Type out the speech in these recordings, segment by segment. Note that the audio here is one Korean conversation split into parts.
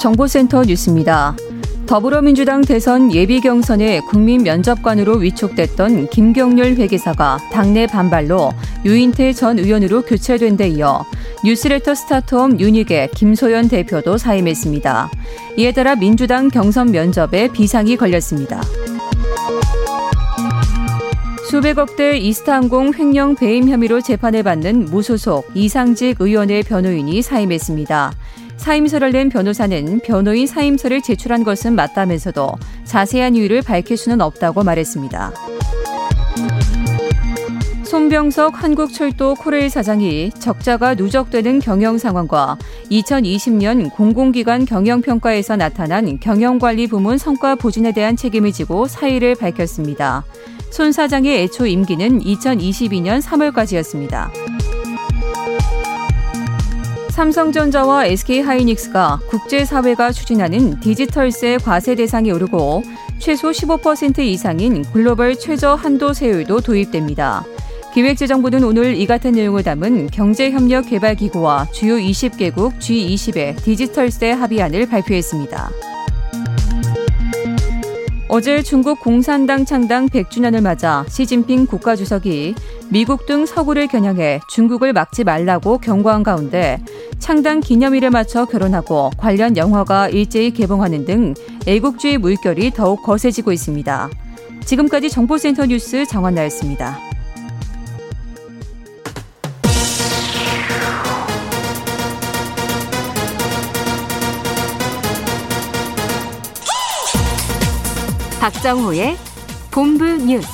정보센터 뉴스입니다. 더불어민주당 대선 예비경선에 국민 면접관으로 위촉됐던 김경렬 회계사가 당내 반발로 유인태 전 의원으로 교체된 데 이어 뉴스레터 스타트업 유닉의 김소연 대표도 사임했습니다. 이에 따라 민주당 경선 면접에 비상이 걸렸습니다. 수백억대 이스타항공 횡령 배임 혐의로 재판을 받는 무소속 이상직 의원의 변호인이 사임했습니다. 사임서를 낸 변호사는 변호인 사임서를 제출한 것은 맞다면서도 자세한 이유를 밝힐 수는 없다고 말했습니다. 손병석 한국철도 코레일 사장이 적자가 누적되는 경영 상황과 2020년 공공기관 경영평가에서 나타난 경영관리 부문 성과 부진에 대한 책임을 지고 사의를 밝혔습니다. 손 사장의 애초 임기는 2022년 3월까지였습니다. 삼성전자와 SK하이닉스가 국제사회가 추진하는 디지털세 과세 대상이 오르고 최소 15% 이상인 글로벌 최저 한도 세율도 도입됩니다. 기획재정부는 오늘 이 같은 내용을 담은 경제협력개발기구와 주요 20개국 G20의 디지털세 합의안을 발표했습니다. 어제 중국 공산당 창당 100주년을 맞아 시진핑 국가주석이 미국 등 서구를 겨냥해 중국을 막지 말라고 경고한 가운데 창당 기념일에 맞춰 결혼하고 관련 영화가 일제히 개봉하는 등 애국주의 물결이 더욱 거세지고 있습니다. 지금까지 정보센터 뉴스 정한나였습니다. 박정호의 본부 뉴스.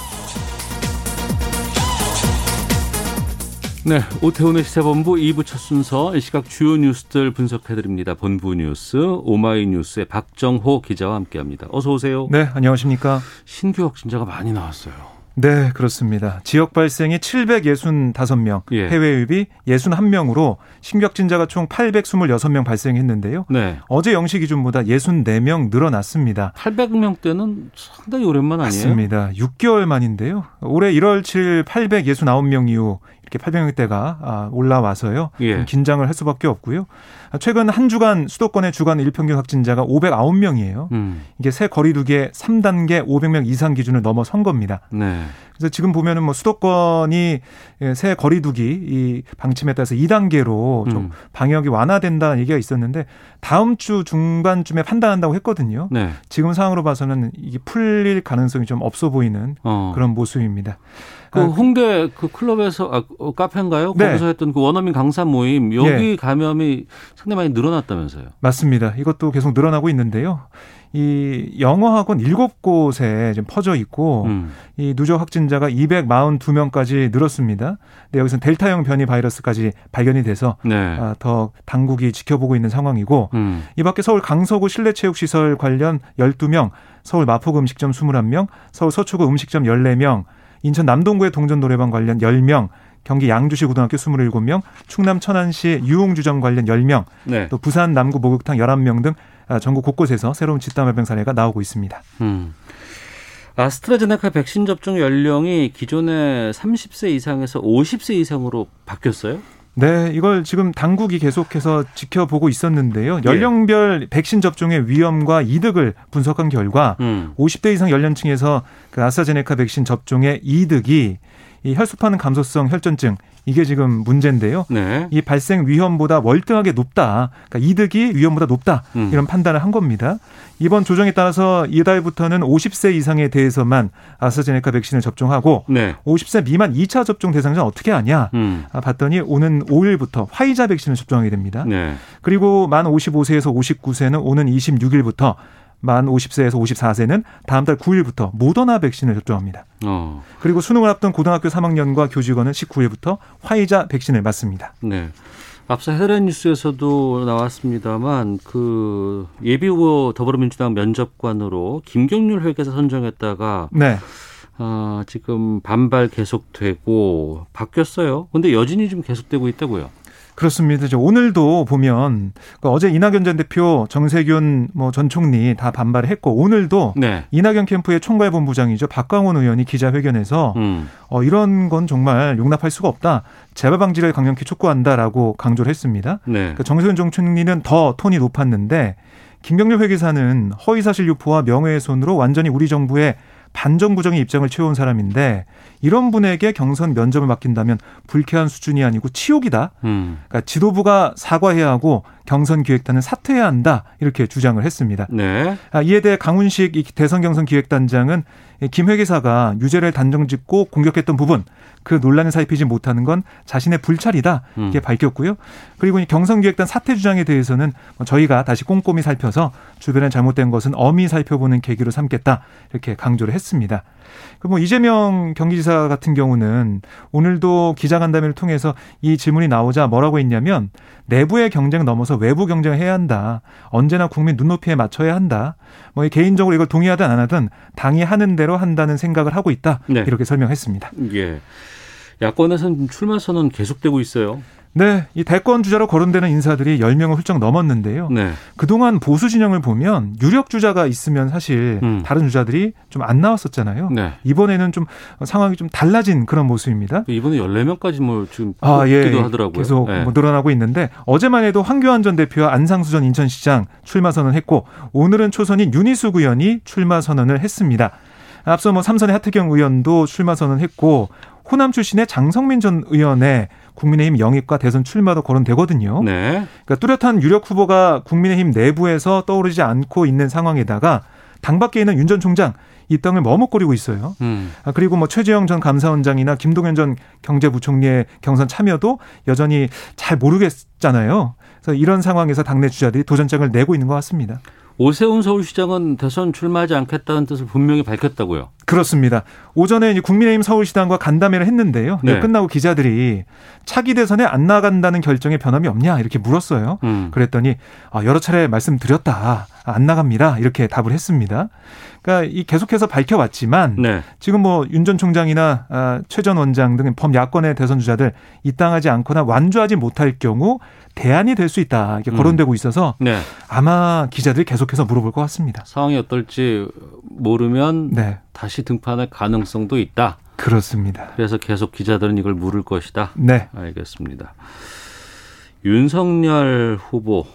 네, 오태훈의 시사본부 2부 첫 순서, 이 시각 주요 뉴스들 분석해드립니다. 본부 뉴스, 오마이뉴스의 박정호 기자와 함께합니다. 어서 오세요. 네, 안녕하십니까. 신규 확진자가 많이 나왔어요. 네, 그렇습니다. 지역 발생이 765명, 예. 해외 유입이 61명으로 신규 확진자가 총 826명 발생했는데요. 네. 어제 0시 기준보다 64명 늘어났습니다. 800명대는 상당히 오랜만 아니에요? 맞습니다. 6개월 만인데요. 올해 1월 7일 869명 이후 이렇게 800명대가 올라와서요. 예. 긴장을 할 수밖에 없고요. 최근 한 주간 수도권의 주간 일평균 확진자가 509명이에요. 이게 새 거리두기의 3단계 500명 이상 기준을 넘어선 겁니다. 네. 그래서 지금 보면은 뭐 수도권이 새 거리두기 이 방침에 따라서 2단계로 좀 방역이 완화된다는 얘기가 있었는데 다음 주 중반쯤에 판단한다고 했거든요. 네. 지금 상황으로 봐서는 이게 풀릴 가능성이 좀 없어 보이는 그런 모습입니다. 그 홍대 그 클럽에서 카페인가요? 네. 거기서 했던 그 원어민 강사 모임 여기 예. 감염이 상당히 많이 늘어났다면서요? 맞습니다. 이것도 계속 늘어나고 있는데요. 이 영어 학원 7곳에 지금 퍼져 있고 이 누적 확진자가 242명까지 늘었습니다. 근데 여기서는 델타형 변이 바이러스까지 발견이 돼서 네. 더 당국이 지켜보고 있는 상황이고 이 밖에 서울 강서구 실내 체육 시설 관련 12명, 서울 마포구 음식점 21명, 서울 서초구 음식점 14명, 인천 남동구의 동전 노래방 관련 10명, 경기 양주시 고등학교 27명, 충남 천안시 유흥주점 관련 10명, 네. 또 부산 남구 목욕탕 11명 등 전국 곳곳에서 새로운 집단 발병 사례가 나오고 있습니다. 아스트라제네카 백신 접종 연령이 기존의 30세 이상에서 50세 이상으로 바뀌었어요? 네, 이걸 지금 당국이 계속해서 지켜보고 있었는데요. 연령별 예. 백신 접종의 위험과 이득을 분석한 결과 50대 이상 연령층에서 그 아스트라제네카 백신 접종의 이득이 이 혈소판 감소성 혈전증, 이게 지금 문제인데요. 네. 이 발생 위험보다 월등하게 높다. 그러니까 이득이 위험보다 높다. 이런 판단을 한 겁니다. 이번 조정에 따라서 이달부터는 50세 이상에 대해서만 아스트라제네카 백신을 접종하고 네. 50세 미만 2차 접종 대상자는 어떻게 하냐 봤더니 오는 5일부터 화이자 백신을 접종하게 됩니다. 네. 그리고 만 55세에서 59세는 오는 26일부터 만 50세에서 54세는 다음 달 9일부터 모더나 백신을 접종합니다. 그리고 수능을 앞둔 고등학교 3학년과 교직원은 19일부터 화이자 백신을 맞습니다. 네. 앞서 헤드라인 뉴스에서도 나왔습니다만 그 예비 후보 더불어민주당 면접관으로 김경률 회계사 선정했다가 네. 지금 반발 계속되고 바뀌었어요. 그런데 여진이 좀 계속되고 있다고요. 그렇습니다. 오늘도 보면 그러니까 어제 이낙연 전 대표, 정세균 전 총리 다 반발했고 오늘도 네. 이낙연 캠프의 총괄본부장이죠. 박광원 의원이 기자회견에서 이런 건 정말 용납할 수가 없다. 재발 방지를 강력히 촉구한다라고 강조를 했습니다. 네. 그러니까 정세균 전 총리는 더 톤이 높았는데 김경렬 회계사는 허위사실 유포와 명예훼손으로 완전히 우리 정부의 반정부적인 입장을 채운 사람인데 이런 분에게 경선 면접을 맡긴다면 불쾌한 수준이 아니고 치욕이다. 그러니까 지도부가 사과해야 하고 경선기획단은 사퇴해야 한다. 이렇게 주장을 했습니다. 네. 이에 대해 강훈식 대선경선기획단장은 김 회계사가 유죄를 단정짓고 공격했던 부분 그 논란에 사입히지 못하는 건 자신의 불찰이다. 이렇게 밝혔고요. 그리고 경선기획단 사퇴 주장에 대해서는 저희가 다시 꼼꼼히 살펴서 주변에 잘못된 것은 엄히 살펴보는 계기로 삼겠다. 이렇게 강조를 했습니다. 이재명 경기지사 같은 경우는 오늘도 기자간담회를 통해서 이 질문이 나오자 뭐라고 했냐면 내부의 경쟁 넘어서 외부 경쟁을 해야 한다. 언제나 국민 눈높이에 맞춰야 한다. 개인적으로 이걸 동의하든 안 하든 당이 하는 대로 한다는 생각을 하고 있다. 네. 이렇게 설명했습니다. 예. 야권에서는 출마 선언 계속되고 있어요. 네. 이 대권 주자로 거론되는 인사들이 10명을 훌쩍 넘었는데요. 네. 그동안 보수 진영을 보면 유력 주자가 있으면 사실 다른 주자들이 좀 안 나왔었잖아요. 네. 이번에는 좀 상황이 좀 달라진 그런 모습입니다. 이번에 14명까지 지금 뽑기도 하더라고요. 계속 예. 늘어나고 있는데 어제만 해도 황교안 전 대표와 안상수 전 인천시장 출마 선언했고 오늘은 초선인 윤희숙 의원이 출마 선언을 했습니다. 앞서 삼선의 하태경 의원도 출마 선언했고 호남 출신의 장성민 전 의원의 국민의힘 영입과 대선 출마도 거론되거든요. 네. 그러니까 뚜렷한 유력 후보가 국민의힘 내부에서 떠오르지 않고 있는 상황에다가 당 밖에 있는 윤 전 총장 이 땅을 머뭇거리고 있어요. 그리고 최재형 전 감사원장이나 김동연 전 경제부총리의 경선 참여도 여전히 잘 모르겠잖아요. 그래서 이런 상황에서 당내 주자들이 도전장을 내고 있는 것 같습니다. 오세훈 서울시장은 대선 출마하지 않겠다는 뜻을 분명히 밝혔다고요. 그렇습니다. 오전에 국민의힘 서울시당과 간담회를 했는데요. 네. 끝나고 기자들이 차기 대선에 안 나간다는 결정에 변함이 없냐 이렇게 물었어요. 그랬더니 여러 차례 말씀드렸다. 안 나갑니다. 이렇게 답을 했습니다. 그러니까 계속해서 밝혀왔지만 네. 지금 윤 전 총장이나 최 전 원장 등 범야권의 대선 주자들 입당하지 않거나 완주하지 못할 경우 대안이 될 수 있다. 이게 거론되고 있어서 네. 아마 기자들이 계속해서 물어볼 것 같습니다. 상황이 어떨지 모르면 네. 다시 등판할 가능성도 있다. 그렇습니다. 그래서 계속 기자들은 이걸 물을 것이다. 네. 알겠습니다. 윤석열 후보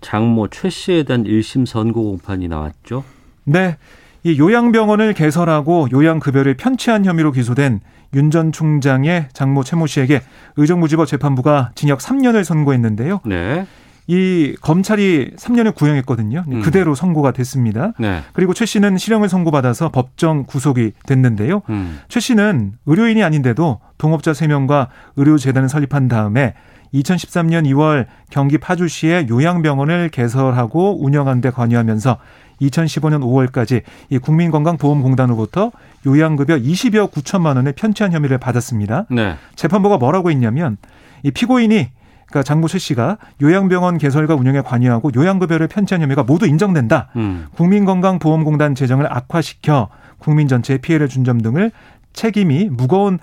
장모 최 씨에 대한 1심 선고 공판이 나왔죠? 네. 이 요양병원을 개설하고 요양급여를 편취한 혐의로 기소된 윤 전 총장의 장모 최 모 씨에게 의정부지법 재판부가 징역 3년을 선고했는데요. 네. 이 검찰이 3년을 구형했거든요. 그대로 선고가 됐습니다. 네. 그리고 최 씨는 실형을 선고받아서 법정 구속이 됐는데요. 최 씨는 의료인이 아닌데도 동업자 3명과 의료재단을 설립한 다음에 2013년 2월 경기 파주시에 요양병원을 개설하고 운영하는 데 관여하면서 2015년 5월까지 이 국민건강보험공단으로부터 요양급여 20여 9천만 원의 편취한 혐의를 받았습니다. 네. 재판부가 뭐라고 했냐면 이 피고인이 그러니까 장모 최 씨가 요양병원 개설과 운영에 관여하고 요양급여를 편취한 혐의가 모두 인정된다. 국민건강보험공단 재정을 악화시켜 국민 전체에 피해를 준 점 등을 책임이 무거운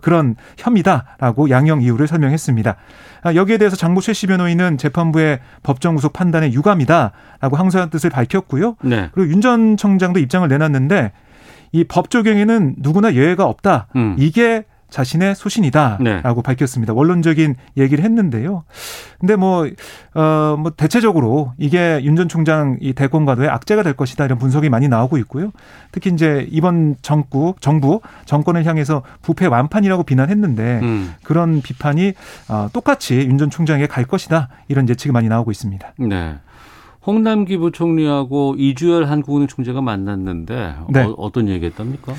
그런 혐의다라고 양형 이유를 설명했습니다. 여기에 대해서 장모 최 씨 변호인은 재판부의 법정 구속 판단에 유감이다라고 항소한 뜻을 밝혔고요. 네. 그리고 윤 전 총장도 입장을 내놨는데 이 법조경에는 누구나 예외가 없다. 이게 자신의 소신이다라고 네. 밝혔습니다. 원론적인 얘기를 했는데요. 근데 대체적으로 이게 윤 전 총장 이 대권과도의 악재가 될 것이다 이런 분석이 많이 나오고 있고요. 특히 이제 이번 정부 정권을 향해서 부패 완판이라고 비난했는데 그런 비판이 똑같이 윤 전 총장에게 갈 것이다 이런 예측이 많이 나오고 있습니다. 네. 홍남기 부총리하고 이주열 한국은행 총재가 만났는데 네. 어떤 얘기했답니까?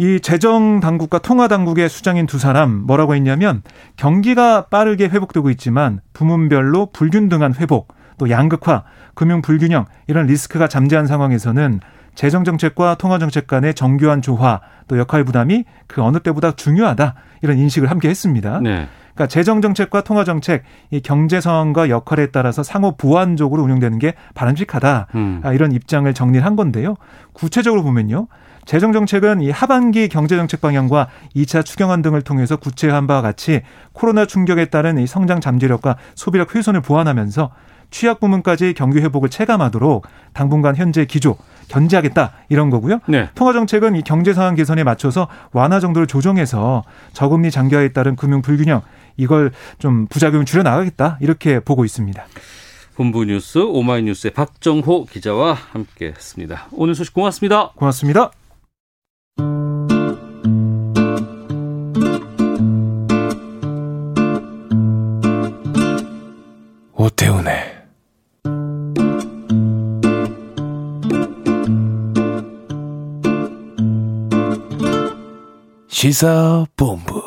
이 재정당국과 통화당국의 수장인 두 사람 뭐라고 했냐면 경기가 빠르게 회복되고 있지만 부문별로 불균등한 회복 또 양극화, 금융불균형 이런 리스크가 잠재한 상황에서는 재정정책과 통화정책 간의 정교한 조화, 또 역할 부담이 그 어느 때보다 중요하다, 이런 인식을 함께 했습니다. 네. 그러니까 재정정책과 통화정책, 이 경제 상황과 역할에 따라서 상호 보완적으로 운영되는 게 바람직하다, 이런 입장을 정리를 한 건데요. 구체적으로 보면요. 재정정책은 이 하반기 경제정책 방향과 2차 추경안 등을 통해서 구체화한 바와 같이 코로나 충격에 따른 이 성장 잠재력과 소비력 훼손을 보완하면서 취약 부문까지 경기 회복을 체감하도록 당분간 현재 기조, 견제하겠다, 이런 거고요. 네. 통화정책은 이 경제 상황 개선에 맞춰서 완화 정도를 조정해서 저금리 장기화에 따른 금융 불균형, 이걸 좀 부작용을 줄여나가겠다, 이렇게 보고 있습니다. 본부 뉴스 오마이뉴스의 박정호 기자와 함께했습니다. 오늘 소식 고맙습니다. 고맙습니다. 오태훈의 시사본부.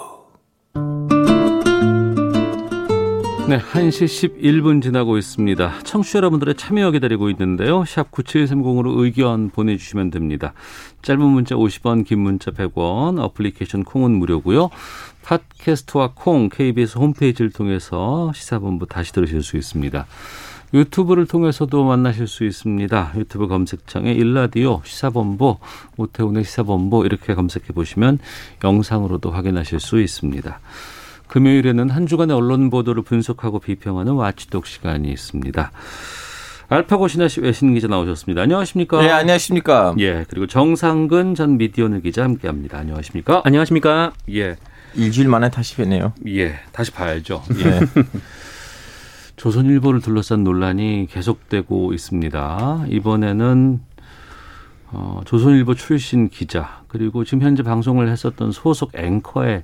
네, 1시 11분 지나고 있습니다. 청취자 여러분들의 참여 기다리고 있는데요. 샵 9730으로 의견 보내주시면 됩니다. 짧은 문자 50원, 긴 문자 100원, 어플리케이션 콩은 무료고요. 팟캐스트와 콩, KBS 홈페이지를 통해서 시사본부 다시 들으실 수 있습니다. 유튜브를 통해서도 만나실 수 있습니다. 유튜브 검색창에 일라디오 시사본부, 오태훈의 시사본부 이렇게 검색해 보시면 영상으로도 확인하실 수 있습니다. 금요일에는 한 주간의 언론 보도를 분석하고 비평하는 와치독 시간이 있습니다. 알파고 신하씨 외신 기자 나오셨습니다. 안녕하십니까? 네, 안녕하십니까? 예, 그리고 정상근 전 미디어오늘 기자 함께합니다. 안녕하십니까? 안녕하십니까? 예. 일주일 만에 다시 뵈네요. 예, 다시 봐야죠. 예. 조선일보를 둘러싼 논란이 계속되고 있습니다. 이번에는 조선일보 출신 기자 그리고 지금 현재 방송을 했었던 소속 앵커의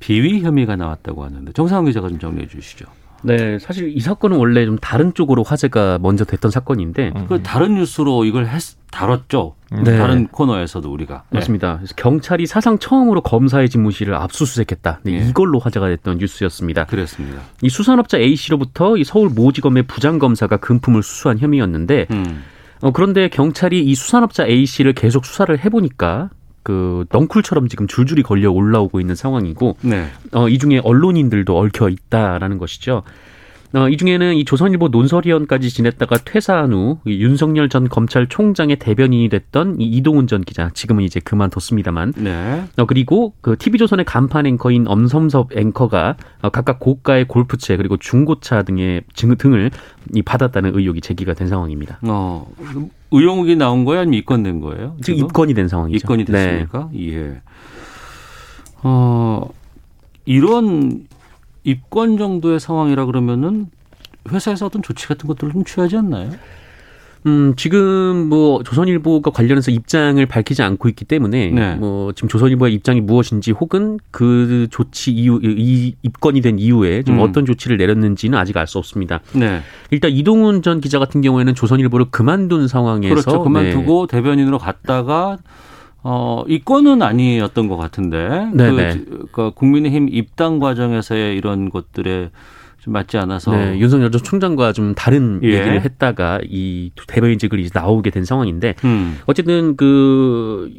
비위 혐의가 나왔다고 하는데 정상훈 기자가 좀 정리해 주시죠. 네, 사실 이 사건은 원래 좀 다른 쪽으로 화제가 먼저 됐던 사건인데 다른 뉴스로 이걸 다뤘죠. 네. 다른 코너에서도 우리가. 맞습니다. 네. 그래서 경찰이 사상 처음으로 검사의 집무실을 압수수색했다. 네, 네. 이걸로 화제가 됐던 뉴스였습니다. 그렇습니다. 이 수산업자 A씨로부터 이 서울 모지검의 부장검사가 금품을 수수한 혐의였는데 그런데 경찰이 이 수산업자 A씨를 계속 수사를 해보니까 그 넝쿨처럼 지금 줄줄이 걸려 올라오고 있는 상황이고 네. 이 중에 언론인들도 얽혀 있다라는 것이죠. 이 중에는 이 조선일보 논설위원까지 지냈다가 퇴사한 후 윤석열 전 검찰총장의 대변인이 됐던 이 이동훈 전 기자, 지금은 이제 그만뒀습니다만. 네. 그리고 그 TV조선의 간판 앵커인 엄성섭 앵커가 각각 고가의 골프채 그리고 중고차 등을 이 받았다는 의혹이 제기가 된 상황입니다. 의혹이 나온 거예요? 아니면 입건된 거예요? 지금 입건이 된 상황이죠. 입건이 됐습니까? 네. 예. 이런 입건 정도의 상황이라 그러면은 회사에서 어떤 조치 같은 것들을 좀 취하지 않나요? 지금 뭐 조선일보가 관련해서 입장을 밝히지 않고 있기 때문에 네. 뭐 지금 조선일보의 입장이 무엇인지 혹은 그 조치 이후 이 입건이 된 이후에 좀 어떤 조치를 내렸는지는 아직 알 수 없습니다. 네. 일단 이동훈 전 기자 같은 경우에는 조선일보를 그만둔 상황에서 그렇죠. 그만두고 네. 대변인으로 갔다가 이 건은 아니었던 것 같은데 그러니까 국민의힘 입당 과정에서의 이런 것들에 좀 맞지 않아서 네, 윤석열 전 총장과 좀 다른 예. 얘기를 했다가 이 대변인직을 이제 나오게 된 상황인데 어쨌든 그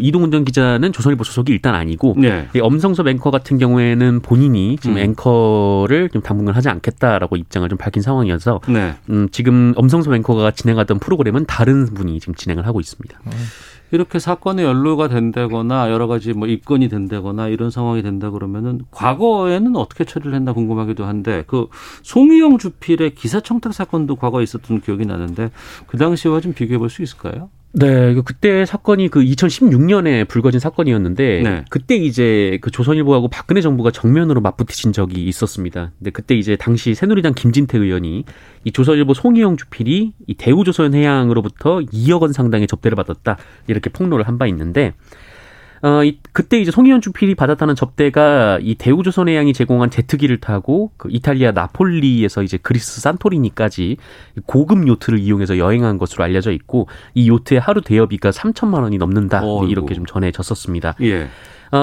이동훈 전 기자는 조선일보 소속이 일단 아니고 네. 엄성섭 앵커 같은 경우에는 본인이 지금 앵커를 좀 당분간 하지 않겠다라고 입장을 좀 밝힌 상황이어서 네. 지금 엄성섭 앵커가 진행하던 프로그램은 다른 분이 지금 진행을 하고 있습니다. 이렇게 사건에 연루가 된다거나 여러 가지 뭐 입건이 된다거나 이런 상황이 된다 그러면은 과거에는 어떻게 처리를 했나 궁금하기도 한데 그 송희영 주필의 기사 청탁 사건도 과거에 있었던 기억이 나는데 그 당시와 좀 비교해 볼 수 있을까요? 네, 그때 사건이 그 2016년에 불거진 사건이었는데 네. 그때 이제 그 조선일보하고 박근혜 정부가 정면으로 맞부딪힌 적이 있었습니다. 근데 그때 이제 당시 새누리당 김진태 의원이 이 조선일보 송희영 주필이 이 대우조선해양으로부터 2억 원 상당의 접대를 받았다 이렇게 폭로를 한 바 있는데 그때 이제 송희영 주필이 받았다는 접대가 이 대우조선해양이 제공한 제트기를 타고 그 이탈리아 나폴리에서 이제 그리스 산토리니까지 고급 요트를 이용해서 여행한 것으로 알려져 있고 이 요트의 하루 대여비가 3천만 원이 넘는다. 어이구. 이렇게 좀 전해졌었습니다. 예.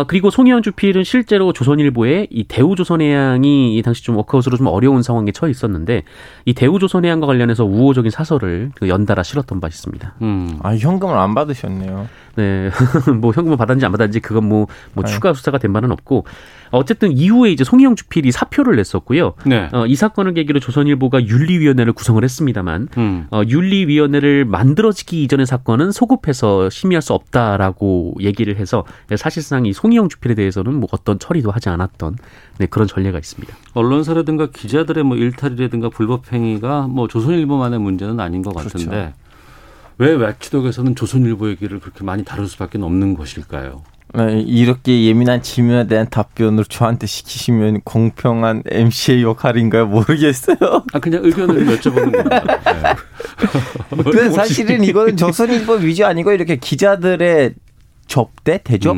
그리고 송희영 주필은 실제로 조선일보에 이 대우조선해양이 당시 좀 워크아웃으로 좀 어려운 상황에 처해 있었는데 이 대우조선해양과 관련해서 우호적인 사설을 연달아 실었던 바 있습니다. 아, 현금을 안 받으셨네요. 네, 뭐 현금을 받았는지 안 받았는지 그건 뭐 추가 수사가 된 바는 없고 어쨌든 이후에 이제 송희영 주필이 사표를 냈었고요. 네. 이 사건을 계기로 조선일보가 윤리위원회를 구성을 했습니다만 윤리위원회를 만들어지기 이전의 사건은 소급해서 심의할 수 없다라고 얘기를 해서 사실상 이 송희영 주필에 대해서는 뭐 어떤 처리도 하지 않았던 그런 전례가 있습니다. 언론사라든가 기자들의 뭐 일탈이라든가 불법행위가 뭐 조선일보만의 문제는 아닌 것 같은데 그렇죠. 왜 와치독에서는 조선일보 얘기를 그렇게 많이 다룰 수밖에 없는 것일까요? 이렇게 예민한 질문에 대한 답변을 저한테 시키시면 공평한 MC의 역할인가요? 모르겠어요. 아, 그냥 의견을 여쭤보는 겁니다. 네. 근데 사실은 이거는 조선일보 위주 아니고 이렇게 기자들의 접대, 대접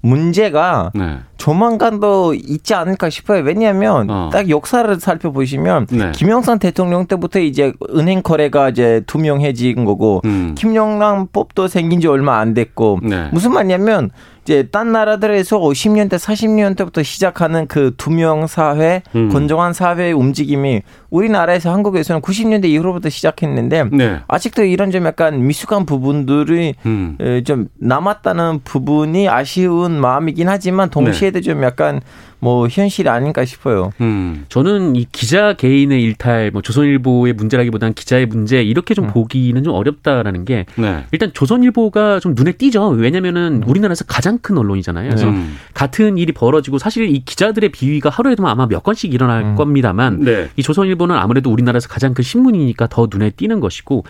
문제가 네. 조만간도 있지 않을까 싶어요. 왜냐하면 딱 역사를 살펴보시면 네. 김영삼 대통령 때부터 이제 은행 거래가 이제 투명해진 거고 김영란법도 생긴 지 얼마 안 됐고 네. 무슨 말이냐면 이제 딴 나라들에서 50년대, 40년대부터 시작하는 그 투명 사회, 건조한 사회의 움직임이 우리나라에서 한국에서는 90년대 이후로부터 시작했는데 네. 아직도 이런 좀 약간 미숙한 부분들이 좀 남았다는 부분이 아쉬운 마음이긴 하지만 동시에 네. 좀 약간 뭐 현실이 아닌가 싶어요. 저는 이 기자 개인의 일탈, 뭐 조선일보의 문제라기보다는 기자의 문제 이렇게 좀 보기는 좀 어렵다라는 게 네. 일단 조선일보가 좀 눈에 띄죠. 왜냐하면은 우리나라에서 가장 큰 언론이잖아요. 그래서 같은 일이 벌어지고 사실 이 기자들의 비위가 하루에도 아마 몇 건씩 일어날 겁니다만 네. 이 조선일보는 아무래도 우리나라에서 가장 큰 신문이니까 더 눈에 띄는 것이고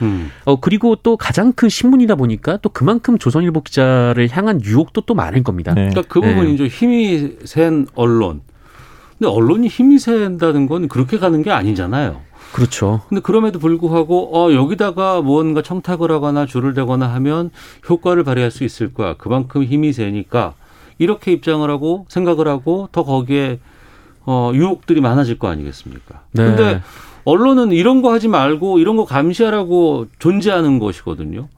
그리고 또 가장 큰 신문이다 보니까 또 그만큼 조선일보 기자를 향한 유혹도 또 많을 겁니다. 네. 그러니까 그 부분이 네. 좀 힘이 센 언론. 근데 언론이 힘이 센다는 건 그렇게 가는 게 아니잖아요. 그렇죠. 근데 그럼에도 불구하고 여기다가 뭔가 청탁을 하거나 줄을 대거나 하면 효과를 발휘할 수 있을 거야. 그만큼 힘이 세니까 이렇게 입장을 하고 생각을 하고 더 거기에 유혹들이 많아질 거 아니겠습니까? 네. 근데 언론은 이런 거 하지 말고 이런 거 감시하라고 존재하는 것이거든요.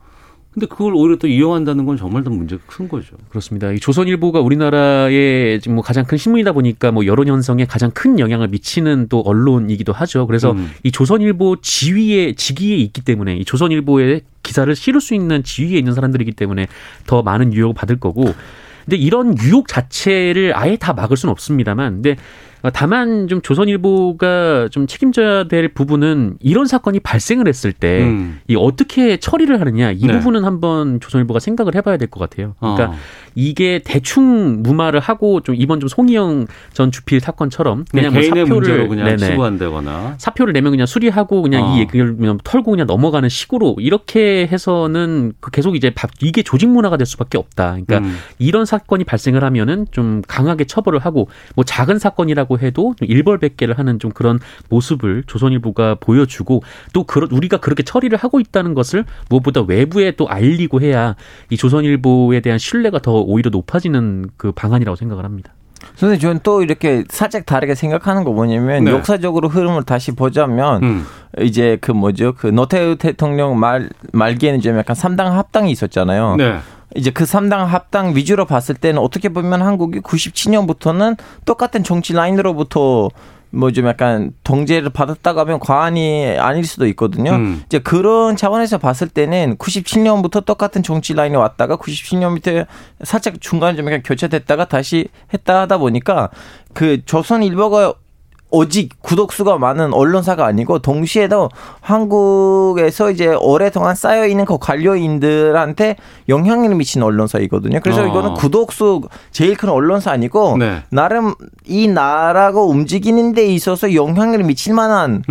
근데 그걸 오히려 또 이용한다는 건 정말 더 문제가 큰 거죠. 그렇습니다. 이 조선일보가 우리나라의 지금 뭐 가장 큰 신문이다 보니까 뭐 여론 형성에 가장 큰 영향을 미치는 또 언론이기도 하죠. 그래서 이 조선일보 직위에 있기 때문에 이 조선일보의 기사를 실을 수 있는 지위에 있는 사람들이기 때문에 더 많은 유혹을 받을 거고. 근데 이런 유혹 자체를 아예 다 막을 수는 없습니다만, 근데 다만 좀 조선일보가 좀 책임져야 될 부분은 이런 사건이 발생을 했을 때 이 어떻게 처리를 하느냐 이 네. 부분은 한번 조선일보가 생각을 해봐야 될 것 같아요. 그러니까 이게 대충 무마를 하고 좀 이번 좀 송희영 전 주필 사건처럼 그냥 개인의 뭐 사표를 그냥 수거한다거나 사표를 내면 그냥 수리하고 그냥 이 얘기를 그냥 털고 그냥 넘어가는 식으로 이렇게 해서는 계속 이제 이게 조직 문화가 될 수밖에 없다. 그러니까 이런 사건이 발생을 하면은 좀 강하게 처벌을 하고 뭐 작은 사건이라고 해도 일벌백계를 하는 좀 그런 모습을 조선일보가 보여주고 또 우리가 그렇게 처리를 하고 있다는 것을 무엇보다 외부에 또 알리고 해야 이 조선일보에 대한 신뢰가 더 오히려 높아지는 그 방안이라고 생각을 합니다. 선생님, 저는 또 이렇게 살짝 다르게 생각하는 거 뭐냐면 네. 역사적으로 흐름을 다시 보자면 이제 그 뭐죠 그 노태우 대통령 말기에는 좀 약간 3당 합당이 있었잖아요. 네. 이제 그 3당 합당 위주로 봤을 때는 어떻게 보면 한국이 97년부터는 똑같은 정치 라인으로부터 뭐 좀 약간 통제를 받았다고 하면 과언이 아닐 수도 있거든요. 이제 그런 차원에서 봤을 때는 97년부터 똑같은 정치 라인에 왔다가 97년 밑에 살짝 중간에 좀 약간 교체됐다가 다시 했다 하다 보니까 그 조선일보가 오직 구독수가 많은 언론사가 아니고 동시에도 한국에서 이제 오랫동안 쌓여있는 그 관료인들한테 영향을 미친 언론사이거든요. 그래서 이거는 구독수 제일 큰 언론사 아니고 네. 나름 이 나라가 움직이는 데 있어서 영향을 미칠 만한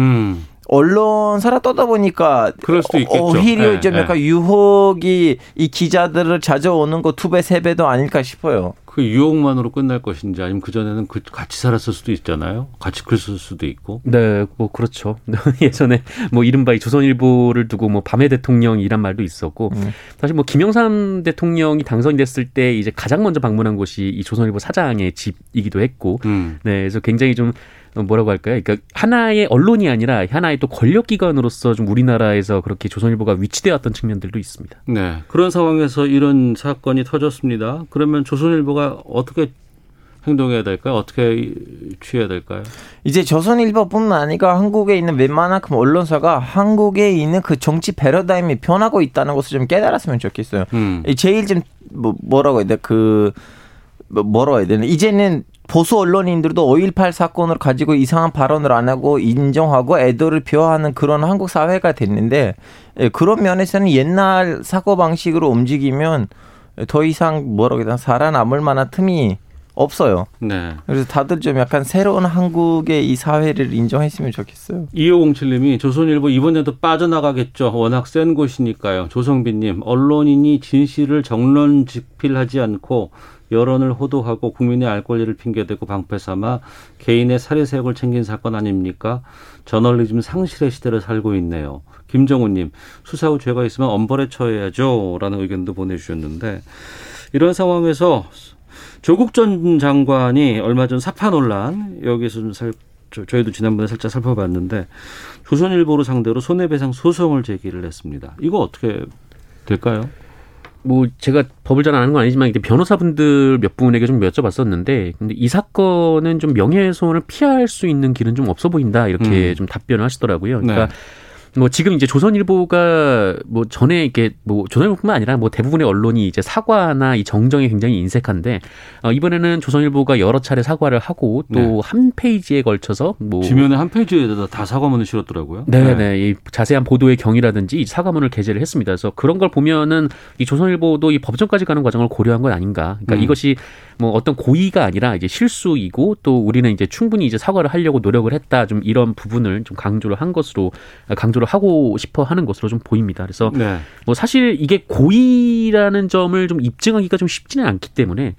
언론사라 떠다 보니까 그럴 수도 있겠죠. 오히려 네, 좀 약간 네. 유혹이 이 기자들을 찾아오는 거 2배, 3배도 아닐까 싶어요. 그 유혹만으로 끝날 것인지 아니면 그전에는 같이 살았을 수도 있잖아요. 같이 글 쓸 수도 있고. 네, 뭐 그렇죠. 예전에 뭐 이른바 이 조선일보를 두고 뭐 밤의 대통령이란 말도 있었고 사실 뭐 김영삼 대통령이 당선이 됐을 때 이제 가장 먼저 방문한 곳이 이 조선일보 사장의 집이기도 했고 네, 그래서 굉장히 좀 뭐라고 할까요? 그러니까 하나의 언론이 아니라 하나의 또 권력기관으로서 좀 우리나라에서 그렇게 조선일보가 위치되어 왔던 측면들도 있습니다. 네, 그런 상황에서 이런 사건이 터졌습니다. 그러면 조선일보가 어떻게 행동해야 될까요? 어떻게 취해야 될까요? 이제 조선일보뿐만 아니라 한국에 있는 웬만큼 언론사가 한국에 있는 그 정치 패러다임이 변하고 있다는 것을 좀 깨달았으면 좋겠어요. 제일 좀 뭐라고 해야 돼? 뭐라고 해야 되나? 이제는 보수 언론인들도 5.18 사건을 가지고 이상한 발언을 안 하고 인정하고 애도를 표하는 그런 한국 사회가 됐는데, 그런 면에서는 옛날 사고 방식으로 움직이면 더 이상 뭐라고 해야 되나? 살아남을 만한 틈이 없어요. 네. 그래서 다들 좀 약간 새로운 한국의 이 사회를 인정했으면 좋겠어요. 2507님이 조선일보 이번 년도 빠져나가겠죠. 워낙 센 곳이니까요. 조성빈님, 언론인이 진실을 정론직필하지 않고 여론을 호도하고 국민의 알 권리를 핑계대고 방패삼아 개인의 사리사욕을 챙긴 사건 아닙니까? 저널리즘 상실의 시대를 살고 있네요. 김정우님, 수사 후 죄가 있으면 엄벌에 처해야죠. 라는 의견도 보내주셨는데, 이런 상황에서 조국 전 장관이 얼마 전 사파 논란, 여기서 좀 저희도 지난번에 살짝 살펴봤는데, 조선일보를 상대로 손해배상 소송을 제기를 했습니다. 이거 어떻게 될까요? 뭐 제가 법을 잘 아는 건 아니지만 이때 변호사분들 몇 분에게 좀 여쭤봤었는데, 근데 이 사건은 좀 명예훼손을 피할 수 있는 길은 좀 없어 보인다, 이렇게 좀 답변을 하시더라고요. 그러니까. 네. 뭐 지금 이제 조선일보가 뭐 전에 이렇게 뭐 조선일보뿐만 아니라 뭐 대부분의 언론이 이제 사과나 이 정정에 굉장히 인색한데, 이번에는 조선일보가 여러 차례 사과를 하고 또 한 페이지에 걸쳐서 뭐 지면에 한 페이지에다 다 사과문을 실었더라고요. 네네. 네. 이 자세한 보도의 경위라든지 사과문을 게재를 했습니다. 그래서 그런 걸 보면은 이 조선일보도 이 법정까지 가는 과정을 고려한 건 아닌가. 그러니까 이것이 뭐 어떤 고의가 아니라 이제 실수이고, 또 우리는 이제 충분히 이제 사과를 하려고 노력을 했다, 좀 이런 부분을 좀 강조를 한 것으로 하고 싶어 하는 것으로 좀 보입니다. 그래서 네. 뭐 사실 이게 고의라는 점을 좀 입증하기가 좀 쉽지는 않기 때문에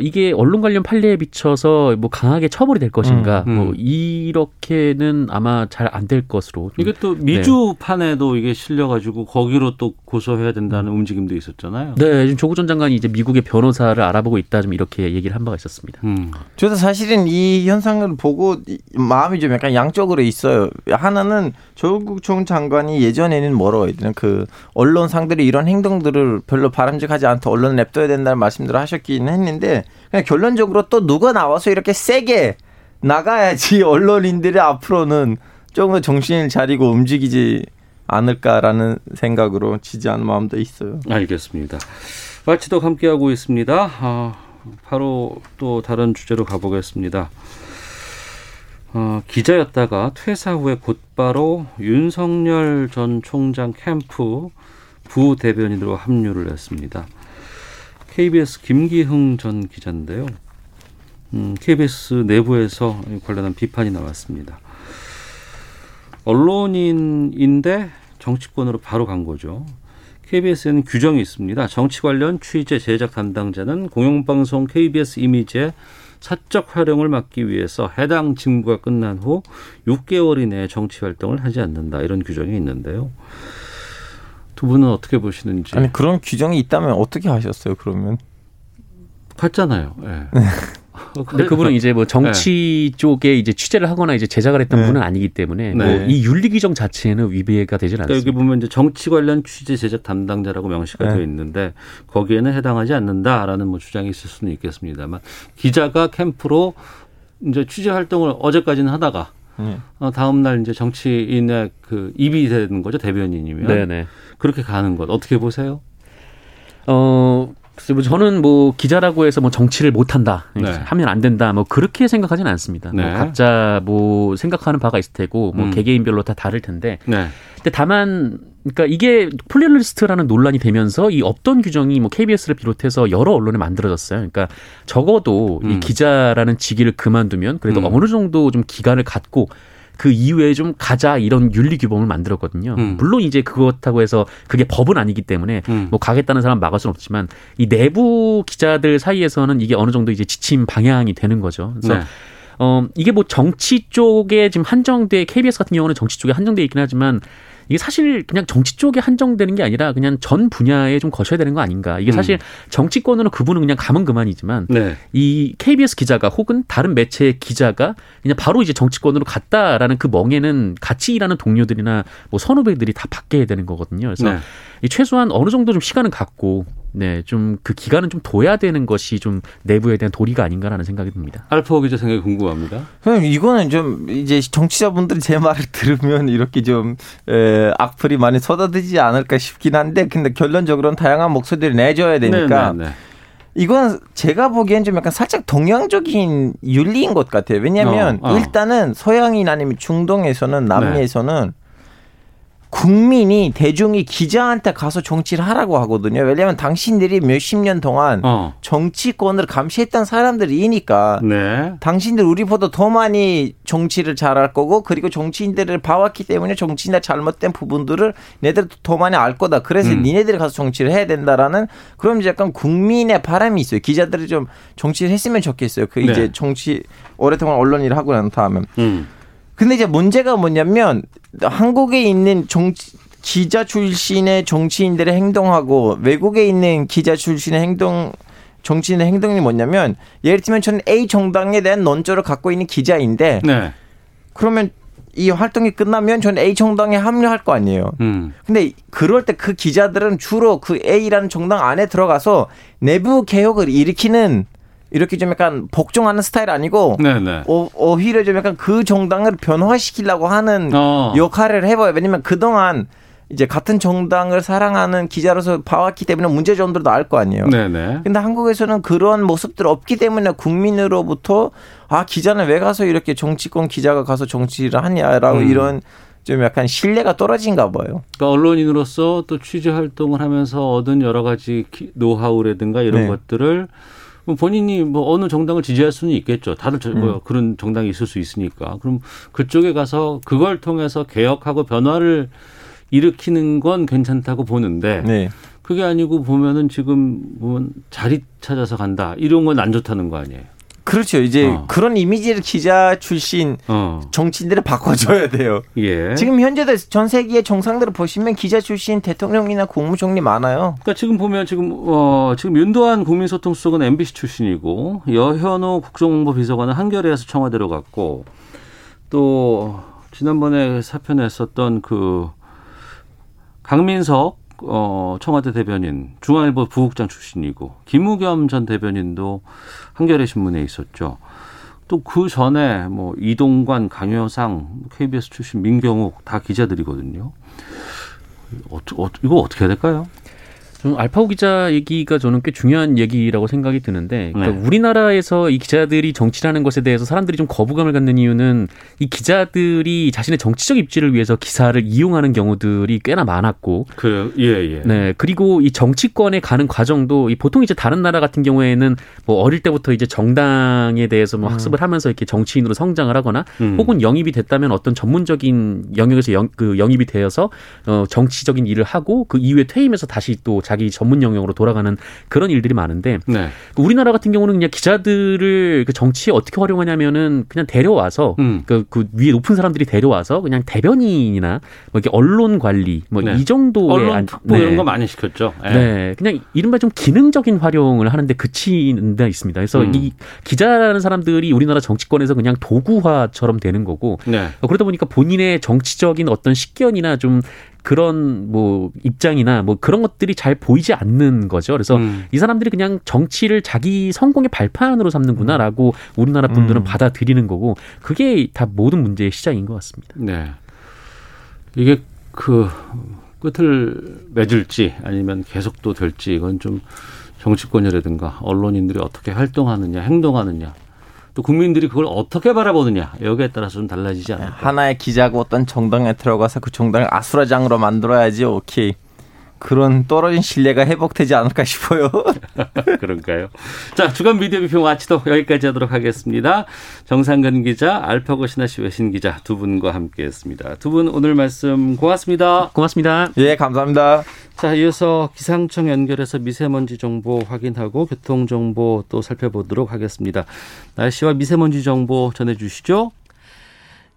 이게 언론 관련 판례에 비춰서 뭐 강하게 처벌이 될 것인가, 뭐 이렇게는 아마 잘 안 될 것으로. 이게 또 미주판에도 이게 실려가지고 거기로 또 고소해야 된다는 움직임도 있었잖아요. 네, 지금 조국 전 장관이 이제 미국의 변호사를 알아보고 있다, 좀 이렇게 얘기를 한 바가 있었습니다. 저도 사실은 이 현상을 보고 마음이 좀 약간 양쪽으로 있어요. 하나는 조국 전 장관이 예전에는 뭐라고 해야 되나, 그 언론 상들이 이런 행동들을 별로 바람직하지 않다, 언론 냅둬야 된다는 말씀들을 하셨긴 했는데, 그냥 결론적으로 또 누가 나와서 이렇게 세게 나가야지 언론인들이 앞으로는 조금 더 정신을 차리고 움직이지 않을까라는 생각으로 지지하는 마음도 있어요. 알겠습니다. 마치독 함께하고 있습니다. 바로 또 다른 주제로 가보겠습니다. 기자였다가 퇴사 후에 곧바로 윤석열 전 총장 캠프 부대변인으로 합류를 했습니다. KBS 김기흥 전 기자인데요. KBS 내부에서 관련한 비판이 나왔습니다. 언론인인데 정치권으로 바로 간 거죠. KBS에는 규정이 있습니다. 정치 관련 취재 제작 담당자는 공영방송 KBS 이미지의 사적 활용을 막기 위해서 해당 직무가 끝난 후 6개월 이내에 정치 활동을 하지 않는다, 이런 규정이 있는데요. 두 분은 어떻게 보시는지. 아니, 그런 규정이 있다면 어떻게 하셨어요, 그러면? 갔잖아요. 네. 근데 그분은 이제 뭐 정치 쪽에 이제 취재를 하거나 이제 제작을 했던 분은 아니기 때문에 뭐 이 윤리 규정 자체는 위배가 되진 않습니다. 여기 보면 이제 정치 관련 취재 제작 담당자라고 명시가 되어 있는데, 거기에는 해당하지 않는다라는 뭐 주장이 있을 수는 있겠습니다만, 기자가 캠프로 이제 취재 활동을 어제까지는 하다가 다음 날 이제 정치인의 그 입이 되는 거죠, 대변인이면. 네네. 그렇게 가는 것 어떻게 보세요? 저는 뭐 기자라고 해서 뭐 정치를 못 한다, 하면 안 된다, 뭐 그렇게 생각하진 않습니다. 뭐 각자 뭐 생각하는 바가 있을 테고, 뭐 개개인별로 다 다를 텐데. 네. 근데 다만, 그러니까 이게 플레이리스트라는 논란이 되면서 이 없던 규정이 뭐 KBS를 비롯해서 여러 언론에 만들어졌어요. 그러니까 적어도 이 기자라는 직위를 그만두면 그래도 어느 정도 좀 기간을 갖고 그 이후에 좀 가자, 이런 윤리 규범을 만들었거든요. 물론 이제 그것하고 해서 그게 법은 아니기 때문에 뭐 가겠다는 사람 막을 수는 없지만, 이 내부 기자들 사이에서는 이게 어느 정도 이제 지침 방향이 되는 거죠. 그래서 이게 뭐 정치 쪽에 지금 한정돼, KBS 같은 경우는 정치 쪽에 한정돼 있긴 하지만, 이게 사실 그냥 정치 쪽에 한정되는 게 아니라 그냥 전 분야에 좀 거쳐야 되는 거 아닌가. 이게 사실 정치권으로 그분은 그냥 가면 그만이지만 네. 이 KBS 기자가 혹은 다른 매체의 기자가 그냥 바로 이제 정치권으로 갔다라는 그 멍에는 같이 일하는 동료들이나 뭐 선후배들이 다 받게 되는 거거든요. 그래서 네. 이 최소한 어느 정도 좀 시간은 갖고 네, 좀 그 기간은 좀 둬야 되는 것이 좀 내부에 대한 도리가 아닌가라는 생각이 듭니다. 알파고 기자 생각이 궁금합니다. 선생님, 이거는 좀 이제 정치자분들이 제 말을 들으면 이렇게 좀 악플이 많이 쏟아지지 않을까 싶긴 한데, 근데 결론적으로는 다양한 목소리를 내줘야 되니까. 네. 이건 제가 보기엔 좀 약간 살짝 동양적인 윤리인 것 같아요. 왜냐하면 일단은 서양인 아니면 중동에서는 남미에서는 네. 국민이 대중이 기자한테 가서 정치를 하라고 하거든요. 왜냐하면 당신들이 몇십 년 동안 정치권을 감시했던 사람들이니까 네. 당신들 우리보다 더 많이 정치를 잘할 거고 그리고 정치인들을 봐왔기 때문에 정치인의 잘못된 부분들을 얘네들 더 많이 알 거다. 그래서 니네들이 가서 정치를 해야 된다라는 그럼 이제 약간 국민의 바람이 있어요. 기자들이 좀 정치를 했으면 좋겠어요. 그 이제 네. 정치 오랫동안 언론 일을 하고 난 다음에. 근데 이제 문제가 뭐냐면 한국에 있는 기자 출신의 정치인들의 행동하고 외국에 있는 기자 출신의 정치인의 행동이 뭐냐면 예를 들면 저는 A 정당에 대한 논조를 갖고 있는 기자인데 네. 그러면 이 활동이 끝나면 저는 A 정당에 합류할 거 아니에요. 근데 그럴 때 그 기자들은 주로 그 A라는 정당 안에 들어가서 내부 개혁을 일으키는 이렇게 좀 약간 복종하는 스타일 아니고 오히려 좀 약간 그 정당을 변화시키려고 하는 역할을 해봐요. 왜냐면 그동안 이제 같은 정당을 사랑하는 기자로서 봐왔기 때문에 문제점들도 알 거 아니에요. 네네. 근데 한국에서는 그런 모습들 없기 때문에 국민으로부터 아 기자는 왜 가서 이렇게 정치권 기자가 가서 정치를 하냐라고 이런 좀 약간 신뢰가 떨어진가 봐요. 그러니까 언론인으로서 또 취재 활동을 하면서 얻은 여러 가지 노하우라든가 이런 네. 것들을 본인이 뭐 어느 정당을 지지할 수는 있겠죠. 다들 뭐 그런 정당이 있을 수 있으니까. 그럼 그쪽에 가서 그걸 통해서 개혁하고 변화를 일으키는 건 괜찮다고 보는데 네. 그게 아니고 보면은 지금 보면 자리 찾아서 간다. 이런 건 안 좋다는 거 아니에요. 그렇죠. 이제 그런 이미지를 기자 출신 정치인들을 바꿔줘야 돼요. 예. 지금 현재도 전 세계 정상들을 보시면 기자 출신 대통령이나 국무총리 많아요. 그러니까 지금 보면 지금 윤도한 국민소통수석은 MBC 출신이고 여현호 국정홍보 비서관은 한겨레에서 청와대로 갔고 또 지난번에 사표 냈었던 그 강민석 청와대 대변인, 중앙일보 부국장 출신이고 김우겸 전 대변인도 한겨레 신문에 있었죠. 또 그 전에 뭐 이동관, 강효상, KBS 출신 민경욱 다 기자들이거든요. 이거 어떻게 해야 될까요? 알파고 기자 얘기가 저는 꽤 중요한 얘기라고 생각이 드는데 그러니까 네. 우리나라에서 이 기자들이 정치라는 것에 대해서 사람들이 좀 거부감을 갖는 이유는 이 기자들이 자신의 정치적 입지를 위해서 기사를 이용하는 경우들이 꽤나 많았고 그래요? 예. 네. 그리고 이 정치권에 가는 과정도 보통 이제 다른 나라 같은 경우에는 뭐 어릴 때부터 이제 정당에 대해서 뭐 학습을 하면서 이렇게 정치인으로 성장을 하거나 혹은 영입이 됐다면 어떤 전문적인 영역에서 영입이 되어서 정치적인 일을 하고 그 이후에 퇴임해서 다시 또 자기 전문 영역으로 돌아가는 그런 일들이 많은데 네. 우리나라 같은 경우는 그냥 기자들을 그 정치에 어떻게 활용하냐면은 그냥 데려와서 그 위에 높은 사람들이 데려와서 그냥 대변인이나 뭐 이렇게 언론 관리 뭐 이 네. 정도의 언론 특보 이런 거 많이 시켰죠. 네. 네, 그냥 이른바 좀 기능적인 활용을 하는데 그치는 데 있습니다. 그래서 이 기자라는 사람들이 우리나라 정치권에서 그냥 도구화처럼 되는 거고 네. 그러다 보니까 본인의 정치적인 어떤 식견이나 좀 그런 뭐 입장이나 뭐 그런 것들이 잘 보이지 않는 거죠. 그래서 이 사람들이 그냥 정치를 자기 성공의 발판으로 삼는구나라고 우리나라 분들은 받아들이는 거고 그게 다 모든 문제의 시작인 것 같습니다. 네, 이게 그 끝을 맺을지 아니면 계속 또 될지 이건 좀 정치권이라든가 언론인들이 어떻게 활동하느냐 행동하느냐 또 국민들이 그걸 어떻게 바라보느냐 여기에 따라서 좀 달라지지 않을까. 하나의 기자고 어떤 정당에 들어가서 그 정당을 아수라장으로 만들어야지 오케이. 그런 떨어진 신뢰가 회복되지 않을까 싶어요. 그런가요? 자, 주간 미디어 비평 와치도 여기까지 하도록 하겠습니다. 정상근 기자, 알파고 신하씨 외신 기자 두 분과 함께했습니다. 두 분 오늘 말씀 고맙습니다. 고맙습니다. 예, 감사합니다. 자, 이어서 기상청 연결해서 미세먼지 정보 확인하고 교통 정보 또 살펴보도록 하겠습니다. 날씨와 미세먼지 정보 전해주시죠.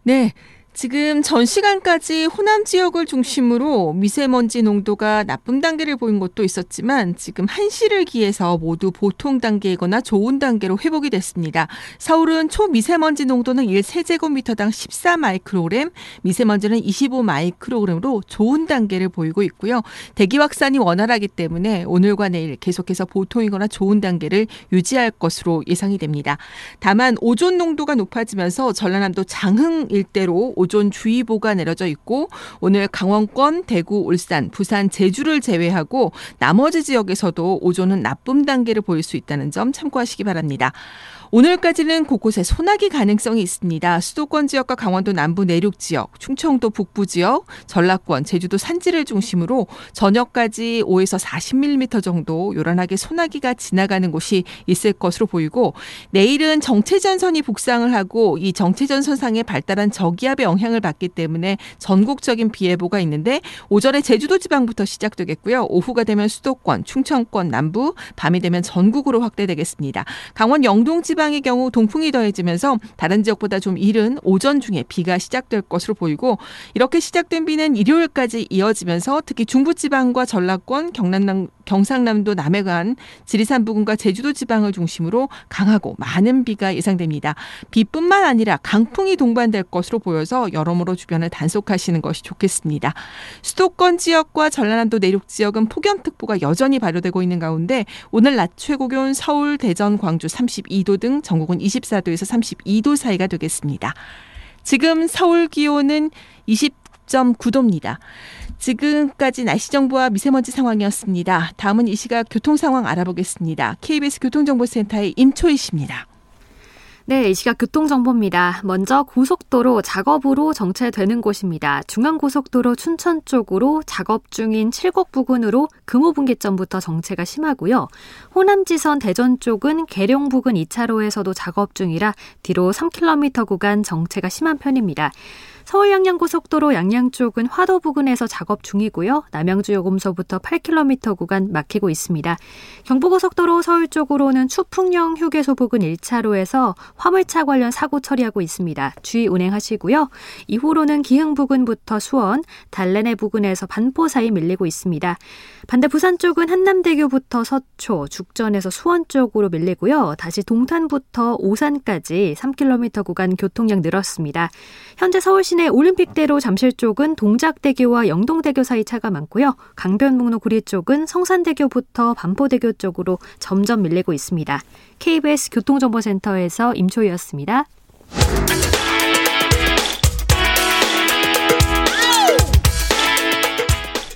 네. 지금 전 시간까지 호남 지역을 중심으로 미세먼지 농도가 나쁨 단계를 보인 곳도 있었지만 지금 1시를 기해서 모두 보통 단계이거나 좋은 단계로 회복이 됐습니다. 서울은 초미세먼지 농도는 1세제곱미터당 14마이크로그램, 미세먼지는 25마이크로그램으로 좋은 단계를 보이고 있고요. 대기 확산이 원활하기 때문에 오늘과 내일 계속해서 보통이거나 좋은 단계를 유지할 것으로 예상이 됩니다. 다만 오존 농도가 높아지면서 전라남도 장흥 일대로 오존주의보가 내려져 있고 오늘 강원권, 대구, 울산, 부산, 제주를 제외하고 나머지 지역에서도 오존은 나쁨 단계를 보일 수 있다는 점 참고하시기 바랍니다. 오늘까지는 곳곳에 소나기 가능성이 있습니다. 수도권 지역과 강원도 남부 내륙 지역, 충청도 북부 지역, 전라권, 제주도 산지를 중심으로 저녁까지 5에서 40mm 정도 요란하게 소나기가 지나가는 곳이 있을 것으로 보이고 내일은 정체전선이 북상을 하고 이 정체전선상에 발달한 저기압의 영향을 받기 때문에 전국적인 비 예보가 있는데 오전에 제주도 지방부터 시작되겠고요. 오후가 되면 수도권, 충청권, 남부, 밤이 되면 전국으로 확대되겠습니다. 강원 영동 지방의 경우 동풍이 더해지면서 다른 지역보다 좀 이른 오전 중에 비가 시작될 것으로 보이고 이렇게 시작된 비는 일요일까지 이어지면서 특히 중부지방과 전라권, 경상남도 남해안, 지리산 부근과 제주도 지방을 중심으로 강하고 많은 비가 예상됩니다. 비뿐만 아니라 강풍이 동반될 것으로 보여서 여러모로 주변을 단속하시는 것이 좋겠습니다. 수도권 지역과 전라남도 내륙 지역은 폭염특보가 여전히 발효되고 있는 가운데 오늘 낮 최고 기온 서울, 대전, 광주 32도 등 전국은 24도에서 32도 사이가 되겠습니다. 지금 서울 기온은 20.9도입니다. 지금까지 날씨정보와 미세먼지 상황이었습니다. 다음은 이 시각 교통상황 알아보겠습니다. KBS 교통정보센터의 임초희 씨입니다. 네, 이 시각 교통정보입니다. 먼저 고속도로 작업으로 정체되는 곳입니다. 중앙고속도로 춘천 쪽으로 작업 중인 칠곡 부근으로 금호분기점부터 정체가 심하고요. 호남지선 대전 쪽은 계룡 부근 2차로에서도 작업 중이라 뒤로 3km 구간 정체가 심한 편입니다. 서울 양양고속도로 양양 쪽은 화도 부근에서 작업 중이고요. 남양주요금소부터 8km 구간 막히고 있습니다. 경부고속도로 서울 쪽으로는 추풍령 휴게소 부근 1차로에서 화물차 관련 사고 처리하고 있습니다. 주의 운행하시고요. 이후로는 기흥 부근부터 수원, 달래내 부근에서 반포 사이 밀리고 있습니다. 반대 부산 쪽은 한남대교부터 서초, 죽전에서 수원 쪽으로 밀리고요. 다시 동탄부터 오산까지 3km 구간 교통량 늘었습니다. 현재 서울시 네, 올림픽대로 잠실 쪽은 동작대교와 영동대교 사이 차가 많고요. 강변북로 구리 쪽은 성산대교부터 반포대교 쪽으로 점점 밀리고 있습니다. KBS 교통정보센터에서 임초희였습니다.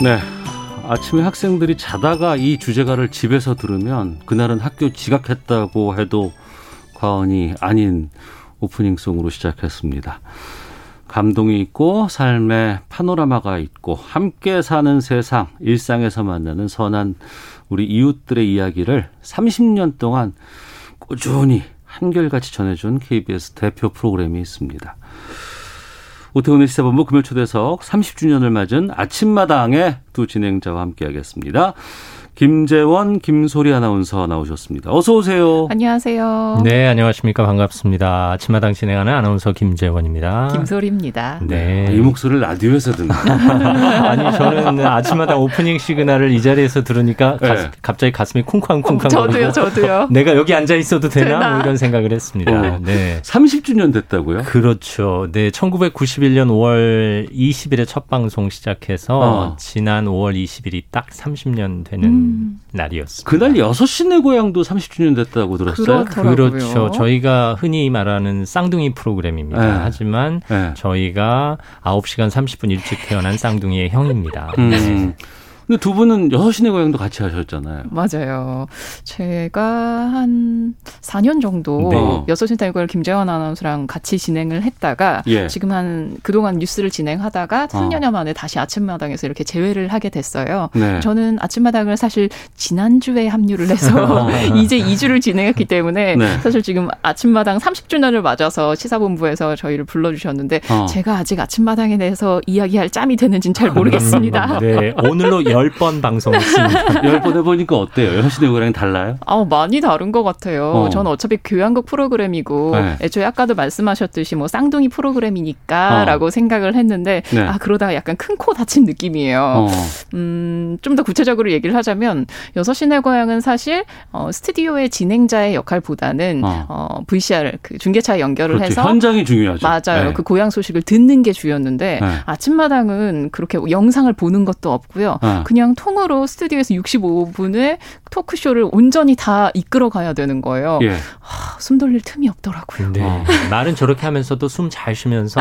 네, 아침에 학생들이 자다가 이 주제가를 집에서 들으면 그날은 학교 지각했다고 해도 과언이 아닌 오프닝송으로 시작했습니다. 감동이 있고 삶의 파노라마가 있고 함께 사는 세상, 일상에서 만나는 선한 우리 이웃들의 이야기를 30년 동안 꾸준히 한결같이 전해준 KBS 대표 프로그램이 있습니다. 오태훈의 시사본부 금요초대석 30주년을 맞은 아침마당의 두 진행자와 함께하겠습니다. 김재원, 김소리 아나운서 나오셨습니다. 어서 오세요. 안녕하세요. 네, 안녕하십니까. 반갑습니다. 아침마당 진행하는 아나운서 김재원입니다. 김소리입니다. 네, 이 목소리를 라디오에서 듣나? 아니, 저는 아침마당 오프닝 시그널을 이 자리에서 들으니까 갑자기 가슴이 쿵쾅쿵쾅. 저도요. 내가 여기 앉아 있어도 되나? 뭐 이런 생각을 했습니다. 네, 30주년 됐다고요? 그렇죠. 네, 1991년 5월 20일에 첫 방송 시작해서 지난 5월 20일이 딱 30년 되는 날이었습니다. 그날 6시 내 고향도 30주년 됐다고 들었어요. 그렇더라고요. 그렇죠. 저희가 흔히 말하는 쌍둥이 프로그램입니다. 네. 하지만 네. 저희가 9시간 30분 일찍 태어난 쌍둥이의 형입니다. 근데 두 분은 6시 내 고향도 같이 하셨잖아요. 맞아요. 제가 한 4년 정도 6시 내 고향을 김재원 아나운서랑 같이 진행을 했다가 예. 지금 한 그동안 뉴스를 진행하다가 3년여 만에 다시 아침마당에서 이렇게 재회를 하게 됐어요. 네. 저는 아침마당을 사실 지난주에 합류를 해서 이제 2주를 진행했기 때문에 네. 사실 지금 아침마당 30주년을 맞아서 시사본부에서 저희를 불러주셨는데 제가 아직 아침마당에 대해서 이야기할 짬이 되는지는 잘 모르겠습니다. 네. 오늘로 10번 방송했습니다. 10번 해보니까 어때요? 6시 내 고향이랑 달라요? 많이 다른 것 같아요. 전 어차피 교양국 프로그램이고 네. 애초에 아까도 말씀하셨듯이 뭐 쌍둥이 프로그램이니까 라고 생각을 했는데 네. 그러다가 약간 큰 코 다친 느낌이에요. 좀 더 구체적으로 얘기를 하자면 6시 내 고향은 사실 스튜디오의 진행자의 역할보다는 VCR 그 중계차에 연결을 그렇지. 해서 현장이 중요하죠. 맞아요. 네. 그 고향 소식을 듣는 게 주였는데 네. 아침마당은 그렇게 영상을 보는 것도 없고요. 네. 그냥 통으로 스튜디오에서 65분의 토크쇼를 온전히 다 이끌어가야 되는 거예요. 예. 숨 돌릴 틈이 없더라고요. 네. 말은 저렇게 하면서도 숨 잘 쉬면서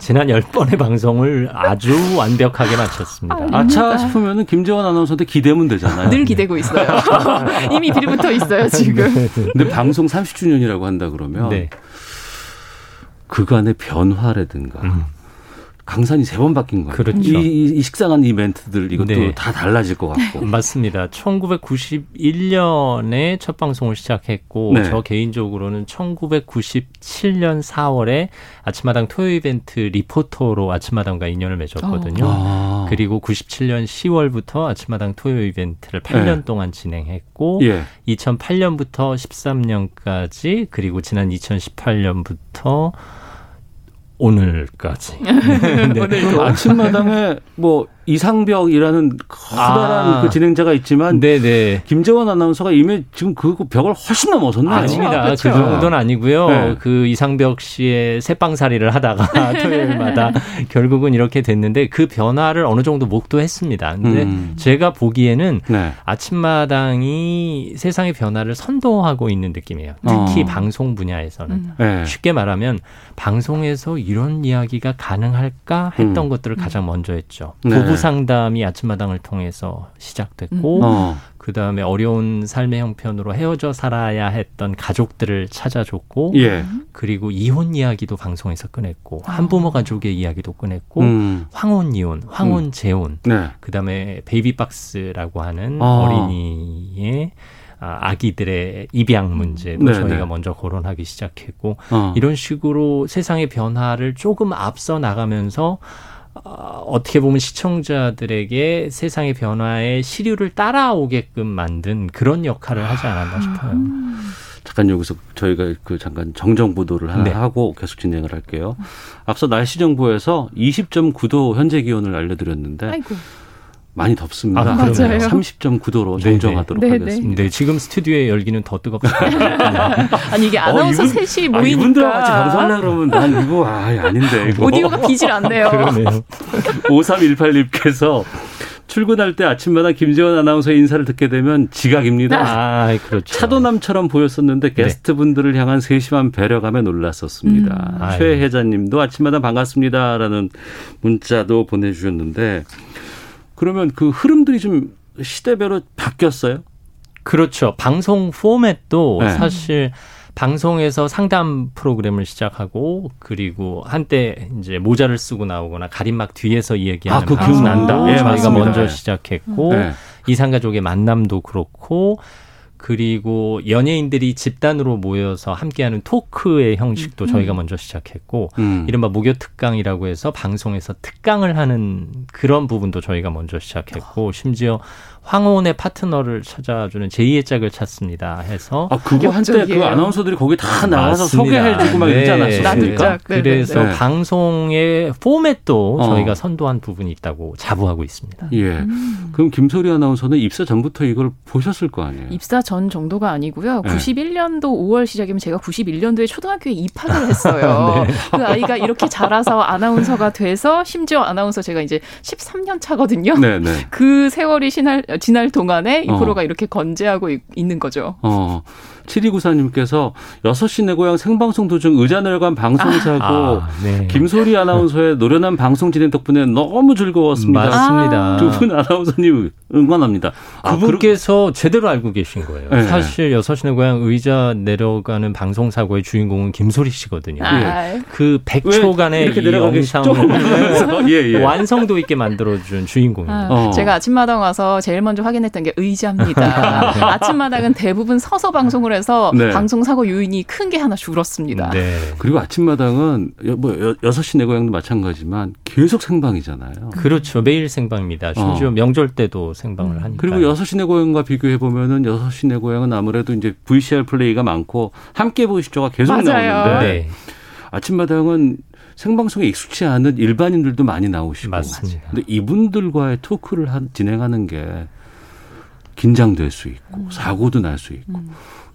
지난 10번의 방송을 아주 완벽하게 마쳤습니다. 아차 싶으면 김재원 아나운서한테 기대면 되잖아요. 늘 기대고 있어요. 이미 빌붙어 있어요 지금. 네. 근데 방송 30주년이라고 한다 그러면 네. 그간의 변화라든가 강산이 3번 바뀐 거예요. 그렇죠. 이 식상한 이 멘트들 이것도 네. 다 달라질 것 같고. 맞습니다. 1991년에 첫 방송을 시작했고 네. 저 개인적으로는 1997년 4월에 아침마당 토요 이벤트 리포터로 아침마당과 인연을 맺었거든요. 그리고 97년 10월부터 아침마당 토요 이벤트를 8년 네. 동안 진행했고 예. 2008년부터 13년까지 그리고 지난 2018년부터 오늘까지. 네. 오늘도 아침마당에 뭐 이상벽이라는 커다란 그 진행자가 있지만 네네. 김재원 아나운서가 이미 지금 그 벽을 훨씬 넘어섰네요. 아닙니다. 그렇죠. 그 정도는 아니고요. 네. 그 이상벽 씨의 새빵살이를 하다가 토요일마다 결국은 이렇게 됐는데 그 변화를 어느 정도 목도했습니다. 근데 제가 보기에는 네. 아침마당이 세상의 변화를 선도하고 있는 느낌이에요. 특히 방송 분야에서는. 네. 쉽게 말하면 방송에서 이런 이야기가 가능할까 했던 것들을 가장 먼저 했죠. 부부 상담이 아침마당을 통해서 시작됐고 그다음에 어려운 삶의 형편으로 헤어져 살아야 했던 가족들을 찾아줬고 예. 그리고 이혼 이야기도 방송에서 꺼냈고 한부모 가족의 이야기도 꺼냈고 황혼 이혼, 황혼 재혼 네. 그다음에 베이비박스라고 하는 어린이의 아기들의 입양 문제도 네네. 저희가 먼저 거론하기 시작했고 이런 식으로 세상의 변화를 조금 앞서 나가면서 어떻게 보면 시청자들에게 세상의 변화에 시류를 따라오게끔 만든 그런 역할을 하지 않았나 싶어요. 잠깐 여기서 저희가 잠깐 정정 보도를 하나 네. 하고 계속 진행을 할게요. 앞서 날씨 정보에서 20.9도 현재 기온을 알려드렸는데 아이고. 많이 덥습니다. 맞아요. 30.9도로 정정하도록 네네. 하겠습니다. 네, 지금 스튜디오의 열기는 더 뜨겁습니다. 아니 이게 아나운서 셋이 모이니까. 이분들하고 같이 방송하려고 그러면 난 이거 아닌데. 이거. 오디오가 비질 않네요. 그러네요. 5318님께서 출근할 때 아침마다 김재원 아나운서의 인사를 듣게 되면 지각입니다. 그렇죠. 차도남처럼 보였었는데 게스트분들을 향한 세심한 배려감에 놀랐었습니다. 최혜자님도 아침마다 반갑습니다라는 문자도 보내주셨는데 그러면 그 흐름들이 좀 시대별로 바뀌었어요? 그렇죠. 방송 포맷도 네. 사실 방송에서 상담 프로그램을 시작하고 그리고 한때 이제 모자를 쓰고 나오거나 가림막 뒤에서 이야기하는 그 기억난다. 예, 저희가 먼저 시작했고 네. 이산가족의 만남도 그렇고 그리고 연예인들이 집단으로 모여서 함께하는 토크의 형식도 저희가 먼저 시작했고 이른바 목요특강이라고 해서 방송에서 특강을 하는 그런 부분도 저희가 먼저 시작했고 심지어 황혼의 파트너를 찾아주는 제2의 짝을 찾습니다 해서 그거 한때 그 아나운서들이 거기 다 나와서 소개해주고 막 이러지 않았습니까? 그래서 방송의 포맷도 저희가 선도한 부분이 있다고 자부하고 있습니다. 예. 그럼 김소리 아나운서는 입사 전부터 이걸 보셨을 거 아니에요? 입사 전 정도가 아니고요. 91년도 5월 시작이면 제가 91년도에 초등학교에 입학을 했어요. 네. 그 아이가 이렇게 자라서 아나운서가 돼서 심지어 아나운서 제가 이제 13년 차거든요. 네, 네. 그 세월이 지날 동안에 이 프로가 이렇게 건재하고 있는 거죠. 7294님께서 6시 내 고향 생방송 도중 의자내려간 방송사고 네. 김소리 아나운서의 노련한 방송 진행 덕분에 너무 즐거웠습니다. 맞습니다. 두 분 아나운서님 응원합니다. 그분께서 제대로 알고 계신 거예요. 네. 사실 6시 내 고향 의자 내려가는 방송사고의 주인공은 김소리 씨거든요. 네. 그 100초간의 이 영상을 완성도 있게 만들어준 주인공입니다. 제가 아침마당 와서 제일 먼저 확인했던 게 의자입니다. 네. 아침마당은 대부분 서서 방송을 해서 네. 방송사고 요인이 큰 게 하나 줄었습니다. 네. 그리고 아침마당은 6시 내 고향도 마찬가지지만 계속 생방이잖아요. 그렇죠. 매일 생방입니다. 심지어 명절 때도 생방을 하니까. 그리고 6시 내 고향과 비교해보면 6시 내 고향은 아무래도 이제 VCR 플레이가 많고 함께 보시죠가 계속 맞아요. 나오는데 네. 아침마당은 생방송에 익숙치 않은 일반인들도 많이 나오시고. 맞습니다. 근데 이분들과의 토크를 진행하는 게 긴장될 수 있고 사고도 날 수 있고.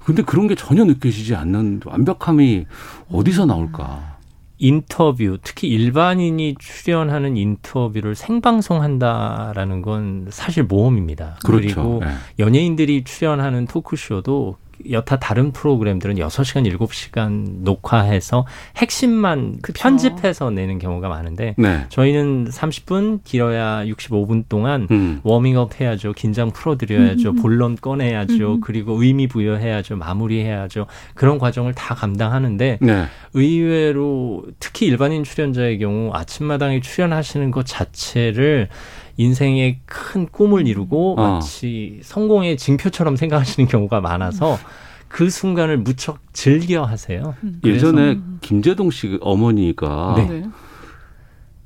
근데 그런 게 전혀 느껴지지 않는 완벽함이 어디서 나올까? 인터뷰, 특히 일반인이 출연하는 인터뷰를 생방송한다라는 건 사실 모험입니다. 그렇죠. 그리고 네. 연예인들이 출연하는 토크쇼도 여타 다른 프로그램들은 6시간, 7시간 녹화해서 핵심만 그쵸. 편집해서 내는 경우가 많은데 네. 저희는 30분 길어야 65분 동안 워밍업 해야죠. 긴장 풀어드려야죠. 본론 꺼내야죠. 그리고 의미 부여해야죠. 마무리해야죠. 그런 과정을 다 감당하는데 네. 의외로 특히 일반인 출연자의 경우 아침마당에 출연하시는 것 자체를 인생의 큰 꿈을 이루고 마치 성공의 징표처럼 생각하시는 경우가 많아서 그 순간을 무척 즐겨 하세요. 예전에 김제동 씨 어머니가 네.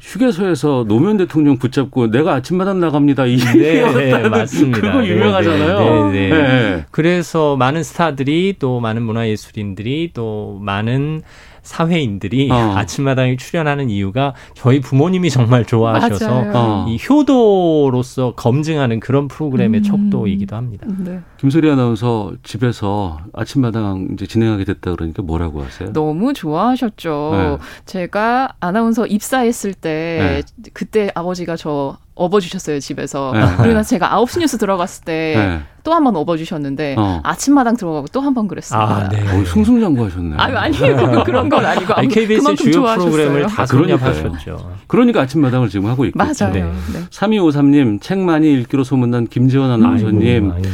휴게소에서 노무현 대통령 붙잡고 내가 아침마당 나갑니다. 이게 네, 맞습니다. 그거 유명하잖아요. 네, 네, 네. 네. 그래서 많은 스타들이 또 많은 문화예술인들이 또 많은 사회인들이 아침마당에 출연하는 이유가 저희 부모님이 정말 좋아하셔서 이 효도로서 검증하는 그런 프로그램의 척도이기도 합니다. 네. 김소리 아나운서 집에서 아침마당 이제 진행하게 됐다 그러니까 뭐라고 하세요? 너무 좋아하셨죠. 네. 제가 아나운서 입사했을 때 네. 그때 아버지가 저 업어주셨어요, 집에서. 네. 그리고 나서 제가 9시 뉴스 들어갔을 때 또 한 번 업어주셨는데 아침마당 들어가고 또 한 번 그랬습니다. 네. 승승장구하셨네요. 아니에요. 그런 건 아니고. KBS 주요 좋아하셨어요. 프로그램을 다 그러셨죠. 그러니까 아침마당을 지금 하고 있고. 맞아요. 네. 3253님, 책 많이 읽기로 소문난 김재원 아나운서님. 아이고.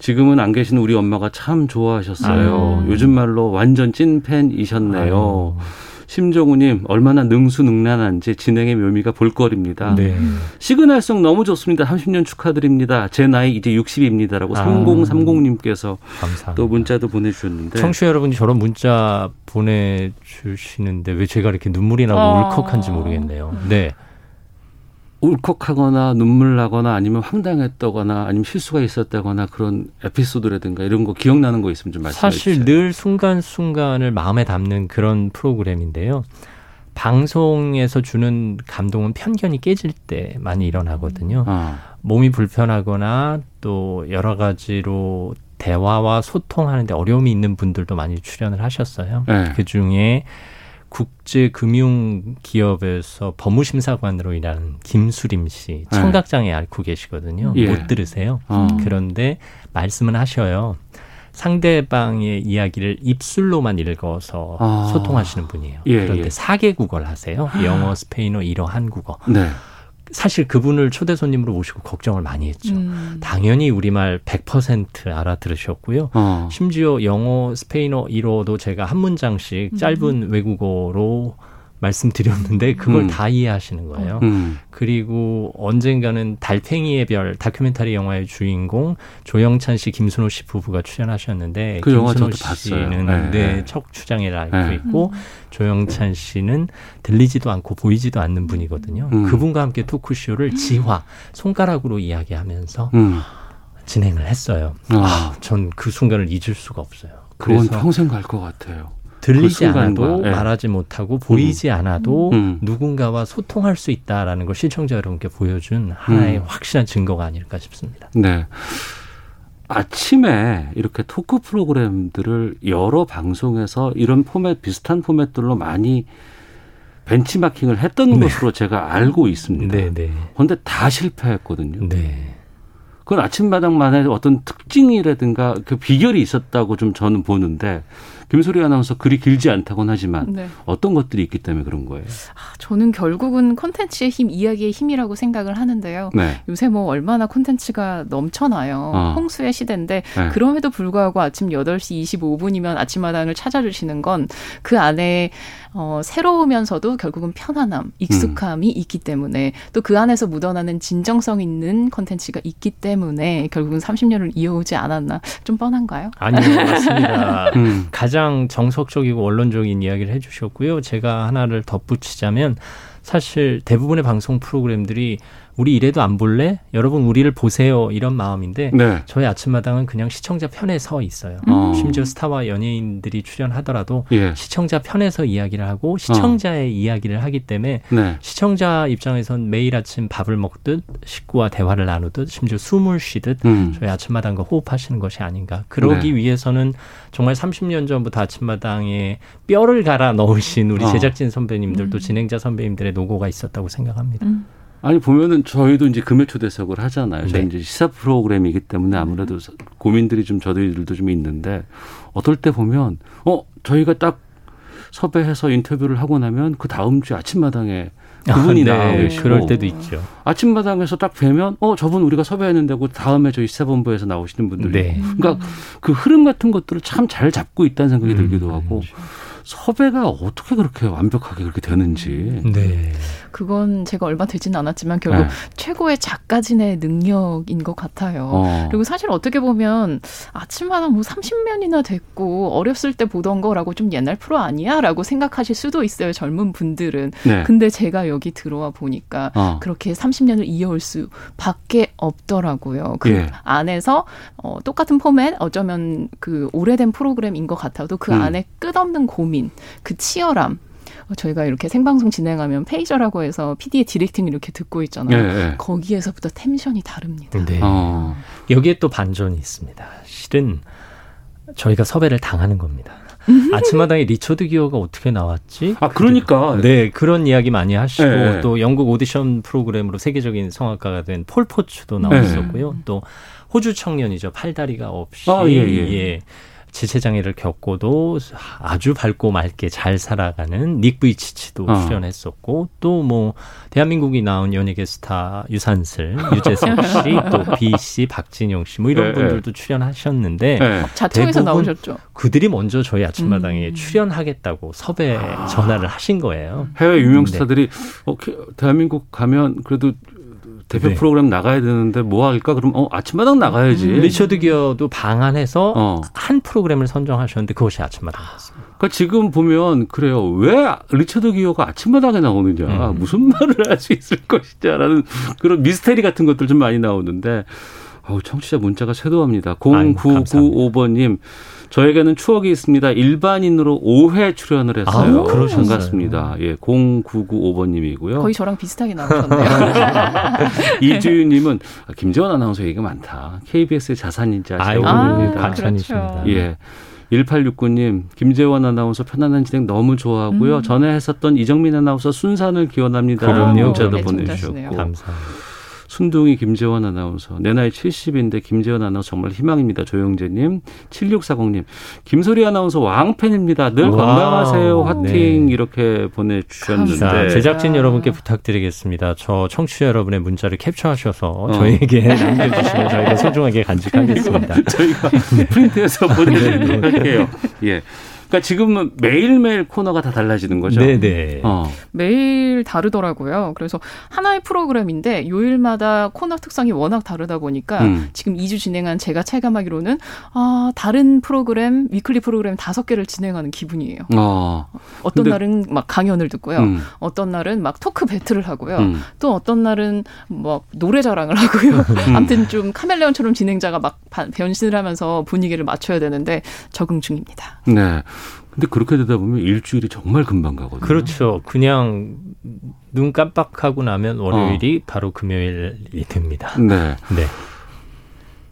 지금은 안 계신 우리 엄마가 참 좋아하셨어요. 아유. 요즘 말로 완전 찐팬이셨네요. 아유. 심정우님 얼마나 능수능란한지 진행의 묘미가 볼거리입니다. 네. 시그널송 너무 좋습니다. 30년 축하드립니다. 제 나이 이제 60입니다라고 3030님께서 감사합니다. 또 문자도 보내주셨는데. 청취자 여러분이 저런 문자 보내주시는데 왜 제가 이렇게 눈물이 나고 울컥한지 모르겠네요. 네. 울컥하거나 눈물 나거나 아니면 황당했다거나 아니면 실수가 있었다거나 그런 에피소드라든가 이런 거 기억나는 거 있으면 좀 말씀해 주세요. 사실 늘 순간순간을 마음에 담는 그런 프로그램인데요. 방송에서 주는 감동은 편견이 깨질 때 많이 일어나거든요. 몸이 불편하거나 또 여러 가지로 대화와 소통하는데 어려움이 있는 분들도 많이 출연을 하셨어요. 네. 그중에 국제금융기업에서 법무심사관으로 일하는 김수림 씨 청각장애 앓고 계시거든요. 예. 못 들으세요. 그런데 말씀은 하셔요. 상대방의 이야기를 입술로만 읽어서 소통하시는 분이에요. 예, 그런데 4개국어를 하세요. 영어, 스페인어, 일어, 한국어. 네. 사실 그분을 초대 손님으로 모시고 걱정을 많이 했죠. 당연히 우리말 100% 알아들으셨고요. 심지어 영어, 스페인어, 일어도 제가 한 문장씩 짧은 외국어로 말씀드렸는데 그걸 다 이해하시는 거예요. 그리고 언젠가는 달팽이의 별 다큐멘터리 영화의 주인공 조영찬 씨, 김순호 씨 부부가 출연하셨는데 그 영화 저도 봤어요. 씨는 네, 척추장애를 앓고 있고 조영찬 씨는 들리지도 않고 보이지도 않는 분이거든요. 그분과 함께 토크쇼를 지화, 손가락으로 이야기하면서 진행을 했어요. 전 그 순간을 잊을 수가 없어요. 그건 평생 갈 것 같아요. 들리지 않아도 말하지 못하고 보이지 않아도 누군가와 소통할 수 있다라는 걸 시청자 여러분께 보여준 하나의 확실한 증거가 아닐까 싶습니다. 네. 아침에 이렇게 토크 프로그램들을 여러 방송에서 이런 포맷, 비슷한 포맷들로 많이 벤치마킹을 했던 것으로 제가 알고 있습니다. 그런데 다 실패했거든요. 네. 그건 아침마당만의 어떤 특징이라든가 그 비결이 있었다고 좀 저는 보는데 김소리 아나운서 글이 길지 않다고는 하지만 네. 어떤 것들이 있기 때문에 그런 거예요? 저는 결국은 콘텐츠의 힘, 이야기의 힘이라고 생각을 하는데요. 네. 요새 뭐 얼마나 콘텐츠가 넘쳐나요. 홍수의 시대인데 네. 그럼에도 불구하고 아침 8시 25분이면 아침마당을 찾아주시는 건 그 안에 새로우면서도 결국은 편안함, 익숙함이 있기 때문에 또 그 안에서 묻어나는 진정성 있는 콘텐츠가 있기 때문에 결국은 30년을 이어오지 않았나. 좀 뻔한가요? 아니요. 맞습니다. 가장 정석적이고 원론적인 이야기를 해주셨고요. 제가 하나를 덧붙이자면 사실 대부분의 방송 프로그램들이 우리 이래도 안 볼래? 여러분 우리를 보세요. 이런 마음인데 네. 저희 아침마당은 그냥 시청자 편에 서 있어요. 심지어 스타와 연예인들이 출연하더라도 예. 시청자 편에서 이야기를 하고 시청자의 이야기를 하기 때문에 네. 시청자 입장에선 매일 아침 밥을 먹듯 식구와 대화를 나누듯 심지어 숨을 쉬듯 저희 아침마당과 호흡하시는 것이 아닌가. 그러기 네. 위해서는 정말 30년 전부터 아침마당에 뼈를 갈아 넣으신 우리 제작진 선배님들 또 진행자 선배님들의 노고가 있었다고 생각합니다. 아니 보면은 저희도 이제 금요초대석을 하잖아요. 저희 네. 이제 시사 프로그램이기 때문에 아무래도 고민들이 좀 저희들도 좀 있는데 어떨 때 보면 저희가 딱 섭외해서 인터뷰를 하고 나면 그 다음 주에 아침마당에 그분이 네. 나와 계시고 그럴 때도 있죠. 아침마당에서 딱 뵈면 저분 우리가 섭외했는데 그 다음에 저희 시사본부에서 나오시는 분들이 네. 그러니까 그 흐름 같은 것들을 참 잘 잡고 있다는 생각이 들기도 하고. 그렇죠. 섭외가 어떻게 그렇게 완벽하게 그렇게 되는지. 네. 그건 제가 얼마 되지는 않았지만 결국 네. 최고의 작가진의 능력인 것 같아요. 그리고 사실 어떻게 보면 아침마다 뭐 30년이나 됐고 어렸을 때 보던 거라고 좀 옛날 프로 아니야? 라고 생각하실 수도 있어요. 젊은 분들은. 네. 근데 제가 여기 들어와 보니까 그렇게 30년을 이어올 수밖에 없더라고요. 그 예. 안에서 똑같은 포맷 어쩌면 그 오래된 프로그램인 것 같아도 그 안에 끝없는 고민 그 치열함. 저희가 이렇게 생방송 진행하면 페이저라고 해서 PD의 디렉팅 이렇게 듣고 있잖아요. 네, 네. 거기에서부터 텐션이 다릅니다. 네. 여기에 또 반전이 있습니다. 실은 저희가 섭외를 당하는 겁니다. 아침마당에 리처드 기어가 어떻게 나왔지? 그러니까. 네, 그런 이야기 많이 하시고 네. 또 영국 오디션 프로그램으로 세계적인 성악가가 된 폴 포츠도 나왔었고요. 네. 또 호주 청년이죠. 팔다리가 없이. 예. 지체장애를 겪고도 아주 밝고 맑게 잘 살아가는 닉 부이치치도 출연했었고 또 뭐 대한민국이 나온 연예계 스타 유산슬, 유재석 씨, 또 B 씨, 박진영 씨 뭐 이런 분들도 출연하셨는데 자청에서 나오셨죠. 그들이 먼저 저희 아침마당에 출연하겠다고 섭외 전화를 하신 거예요. 해외 유명 스타들이 대한민국 가면 그래도 대표 네. 프로그램 나가야 되는데 뭐 할까? 그럼 아침마당 나가야지. 리처드 기어도 방한해서 한 프로그램을 선정하셨는데 그것이 아침마당이었습니다. 그러니까 지금 보면 그래요. 왜 리처드 기어가 아침마당에 나오느냐. 무슨 말을 할 수 있을 것이냐라는 그런 미스테리 같은 것들 좀 많이 나오는데 청취자 문자가 쇄도합니다. 0995번님. 저에게는 추억이 있습니다. 일반인으로 5회 출연을 했어요. 반갑습니다. 예, 0995번님이고요. 거의 저랑 비슷하게 나오셨네요. 이주윤님은 김재원 아나운서 얘기가 많다. KBS의 자산인자 자원입니다. 감사합니다. 예. 1869님, 김재원 아나운서 편안한 진행 너무 좋아하고요. 전에 했었던 이정민 아나운서 순산을 기원합니다. 그럼요. 문자도 보내주셨고. 감사합니다. 순둥이 김재원 아나운서. 내 나이 70인데 김재원 아나운서 정말 희망입니다. 조영재님. 7640님. 김소리 아나운서 왕팬입니다. 늘 건강하세요. 화팅 네. 이렇게 보내주셨는데. 감사합니다. 제작진 여러분께 부탁드리겠습니다. 저 청취자 여러분의 문자를 캡처하셔서 저희에게 남겨주시면 저희가 소중하게 간직하겠습니다. 저희가 프린트해서 보내드리도록 할게요. 예. 그러니까 지금은 매일매일 코너가 다 달라지는 거죠? 네네. 매일 다르더라고요. 그래서 하나의 프로그램인데 요일마다 코너 특성이 워낙 다르다 보니까 지금 2주 진행한 제가 체감하기로는 다른 프로그램, 위클리 프로그램 5개를 진행하는 기분이에요. 어떤 날은 막 강연을 듣고요. 어떤 날은 막 토크 배틀을 하고요. 또 어떤 날은 막 노래 자랑을 하고요. 아무튼 좀 카멜레온처럼 진행자가 막 변신을 하면서 분위기를 맞춰야 되는데 적응 중입니다. 네. 근데 그렇게 되다 보면 일주일이 정말 금방 가거든요. 그렇죠. 그냥 눈 깜빡하고 나면 월요일이 바로 금요일이 됩니다. 네. 네.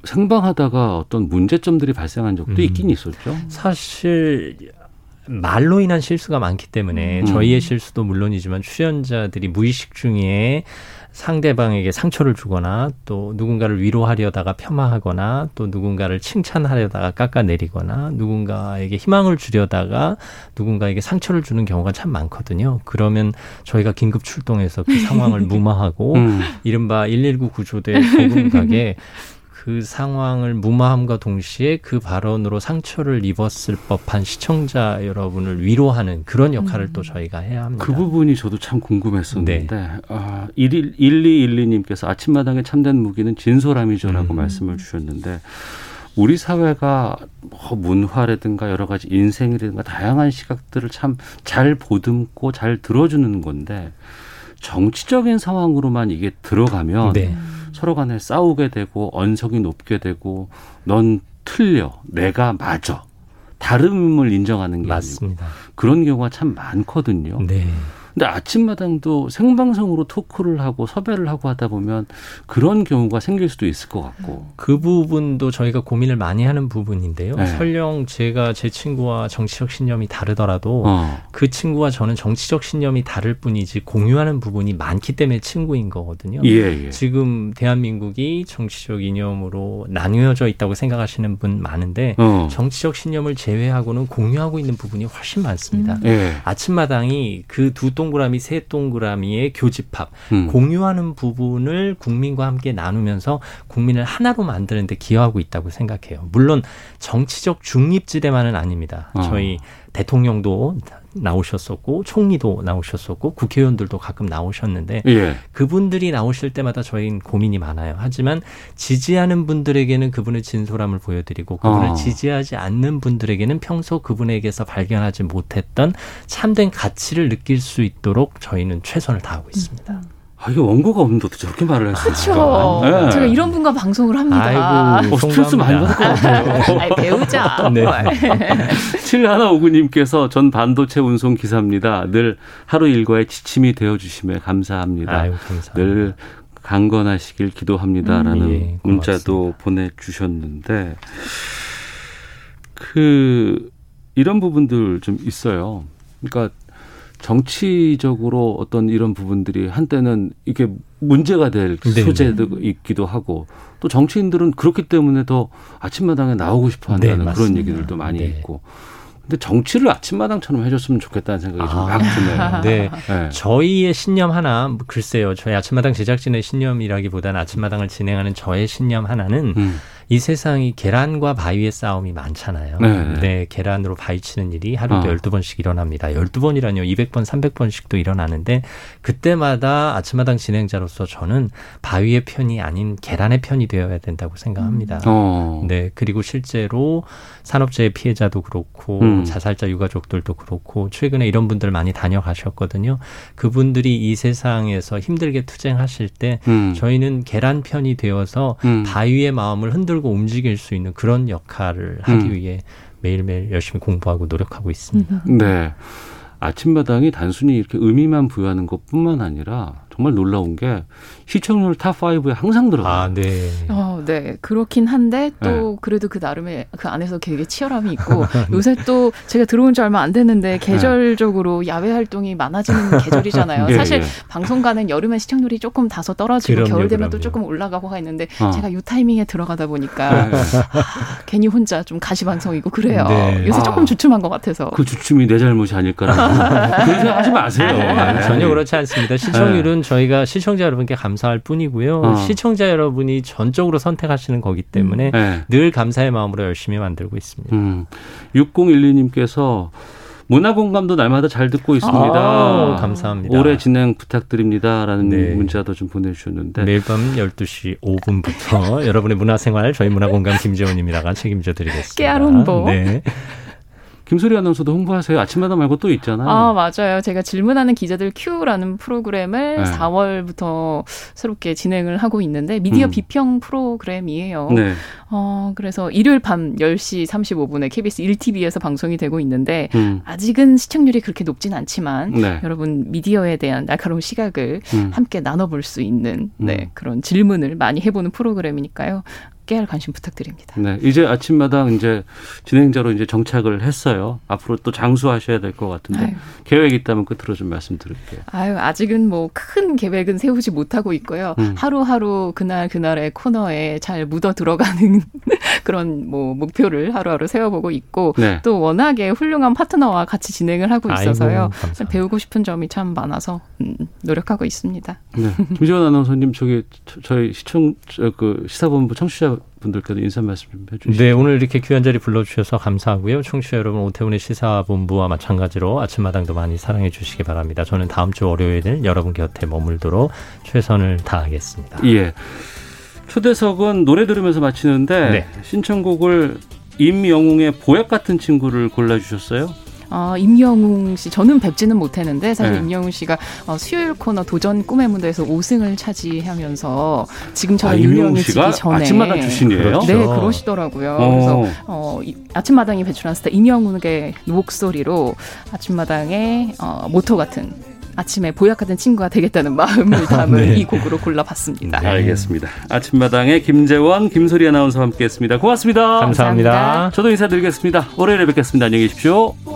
생방하다가 어떤 문제점들이 발생한 적도 있긴 있었죠. 사실 말로 인한 실수가 많기 때문에 저희의 실수도 물론이지만 출연자들이 무의식 중에 상대방에게 상처를 주거나 또 누군가를 위로하려다가 폄하하거나 또 누군가를 칭찬하려다가 깎아내리거나 누군가에게 희망을 주려다가 누군가에게 상처를 주는 경우가 참 많거든요. 그러면 저희가 긴급 출동해서 그 상황을 무마하고 이른바 119 구조대 조금가게 그 상황을 무마함과 동시에 그 발언으로 상처를 입었을 법한 시청자 여러분을 위로하는 그런 역할을 또 저희가 해야 합니다. 그 부분이 저도 참 궁금했었는데 네. 1212님께서 아침마당의 참된 무기는 진솔함이죠라고 말씀을 주셨는데 우리 사회가 문화라든가 여러 가지 인생이라든가 다양한 시각들을 참 잘 보듬고 잘 들어주는 건데 정치적인 상황으로만 이게 들어가면 네. 서로 간에 싸우게 되고 언성이 높게 되고 넌 틀려, 내가 맞아. 다름을 인정하는 게 맞습니다. 아니고 그런 경우가 참 많거든요. 네. 근데 아침마당도 생방송으로 토크를 하고 섭외를 하고 하다 보면 그런 경우가 생길 수도 있을 것 같고. 그 부분도 저희가 고민을 많이 하는 부분인데요. 네. 설령 제가 제 친구와 정치적 신념이 다르더라도 그 친구와 저는 정치적 신념이 다를 뿐이지 공유하는 부분이 많기 때문에 친구인 거거든요. 예, 예. 지금 대한민국이 정치적 이념으로 나뉘어져 있다고 생각하시는 분 많은데 정치적 신념을 제외하고는 공유하고 있는 부분이 훨씬 많습니다. 예. 아침마당이 그 두 동그라미 세 동그라미의 교집합 공유하는 부분을 국민과 함께 나누면서 국민을 하나로 만드는 데 기여하고 있다고 생각해요. 물론 정치적 중립지대만은 아닙니다. 저희 대통령도 나오셨었고 총리도 나오셨었고 국회의원들도 가끔 나오셨는데 예. 그분들이 나오실 때마다 저희는 고민이 많아요. 하지만 지지하는 분들에게는 그분의 진솔함을 보여드리고 그분을 지지하지 않는 분들에게는 평소 그분에게서 발견하지 못했던 참된 가치를 느낄 수 있도록 저희는 최선을 다하고 있습니다. 아, 이게 원고가 없는데 어떻게 저렇게 말을 하시죠? 그렇죠. 네. 제가 이런 분과 방송을 합니다. 아이고, 스트레스 많이 받을 것 같아요. 아니, 배우자. 네. 7159님께서 전 반도체 운송 기사입니다. 늘 하루 일과에 지침이 되어주심에 감사합니다. 아이고, 감사합니다. 늘 강건하시길 기도합니다라는 예, 문자도 보내주셨는데 이런 부분들 좀 있어요. 그러니까 정치적으로 어떤 이런 부분들이 한때는 이게 문제가 될 소재도 네네. 있기도 하고 또 정치인들은 그렇기 때문에 더 아침마당에 나오고 싶어 한다는 네, 그런 얘기들도 많이 네. 있고. 근데 정치를 아침마당처럼 해줬으면 좋겠다는 생각이 좀 막 드네요. 네. 네. 저희의 신념 하나, 글쎄요. 저희 아침마당 제작진의 신념이라기보다는 아침마당을 진행하는 저의 신념 하나는 이 세상이 계란과 바위의 싸움이 많잖아요. 네. 네, 계란으로 바위 치는 일이 하루도 12번씩 일어납니다. 12번이라뇨. 200번, 300번씩도 일어나는데 그때마다 아침마당 진행자로서 저는 바위의 편이 아닌 계란의 편이 되어야 된다고 생각합니다. 네, 그리고 실제로 산업재해 피해자도 그렇고 자살자 유가족들도 그렇고 최근에 이런 분들 많이 다녀가셨거든요. 그분들이 이 세상에서 힘들게 투쟁하실 때 저희는 계란 편이 되어서 바위의 마음을 흔들고 움직일 수 있는 그런 역할을 하기 위해 매일매일 열심히 공부하고 노력하고 있습니다. 네, 아침마당이 단순히 이렇게 의미만 부여하는 것뿐만 아니라 정말 놀라운 게 시청률 탑5에 항상 들어가요. 아, 네. 네. 그렇긴 한데 또 네. 그래도 그 나름의 그 안에서 되게 치열함이 있고 요새 또 제가 들어온 지 얼마 안 됐는데 계절적으로 네. 야외 활동이 많아지는 계절이잖아요. 예, 사실 예. 방송가는 여름엔 시청률이 조금 다소 떨어지고 그럼요, 겨울 되면 또 조금 올라가고가 있는데 제가 이 타이밍에 들어가다 보니까 괜히 혼자 좀 가시방송이고 그래요. 네. 요새 조금 주춤한 것 같아서. 그 주춤이 내 잘못이 아닐까라는 그런 생각 하지 마세요. 네. 전혀 그렇지 않습니다. 시청률은 저희가 시청자 여러분께 감사할 뿐이고요. 시청자 여러분이 전적으로 선택하시는 거기 때문에 늘 감사의 마음으로 열심히 만들고 있습니다. 6012님께서 문화공감도 날마다 잘 듣고 있습니다. 아, 감사합니다. 올해 진행 부탁드립니다라는 네. 문자도 좀 보내주셨는데. 매일 밤 12시 5분부터 여러분의 문화생활 저희 문화공감 김재원입니다가 책임져 드리겠습니다. 깨알홍보. 네. 김소리 아나운서도 홍보하세요. 아침마다 말고 또 있잖아요. 아, 맞아요. 제가 질문하는 기자들 Q라는 프로그램을 네. 4월부터 새롭게 진행을 하고 있는데 미디어 비평 프로그램이에요. 네. 그래서 일요일 밤 10시 35분에 KBS 1TV에서 방송이 되고 있는데 아직은 시청률이 그렇게 높진 않지만 네. 여러분 미디어에 대한 날카로운 시각을 함께 나눠볼 수 있는 네, 그런 질문을 많이 해보는 프로그램이니까요. 깨알 관심 부탁드립니다. 네, 이제 아침마당 이제 진행자로 이제 정착을 했어요. 앞으로 또 장수하셔야 될 것 같은데 아유. 계획 있다면 끝으로 좀 말씀드릴게요. 아직은 뭐 큰 계획은 세우지 못하고 있고요. 하루하루 그날 그날의 코너에 잘 묻어 들어가는 그런 뭐 목표를 하루하루 세워보고 있고 네. 또 워낙에 훌륭한 파트너와 같이 진행을 하고 있어서요. 아이고, 배우고 싶은 점이 참 많아서 노력하고 있습니다. 네, 김재원 아나운서님 저기 저희 시사본부 청취자분들께도 인사 말씀 좀 해주시죠. 네, 오늘 이렇게 귀한 자리 불러주셔서 감사하고요. 청취자 여러분, 오태훈의 시사본부와 마찬가지로 아침마당도 많이 사랑해 주시기 바랍니다. 저는 다음 주 월요일 여러분 곁에 머물도록 최선을 다하겠습니다. 예. 초대석은 노래 들으면서 마치는데 네. 신청곡을 임영웅의 보약 같은 친구를 골라주셨어요. 임영웅 씨, 저는 뵙지는 못했는데 사실 네. 임영웅 씨가 수요일 코너 도전 꿈의 무대에서 5승을 차지하면서 지금처럼 유명해지기 전에 아침마당 출신이에요? 그렇죠. 네, 그러시더라고요. 그래서 아침마당이 배출한 스타 임영웅의 목소리로 아침마당의 모토 같은 아침에 보약 같은 친구가 되겠다는 마음을 담은 네. 이 곡으로 골라봤습니다. 네, 알겠습니다. 아침마당의 김재원, 김소리 아나운서와 함께했습니다. 고맙습니다. 감사합니다. 저도 인사드리겠습니다. 월요일에 뵙겠습니다. 안녕히 계십시오.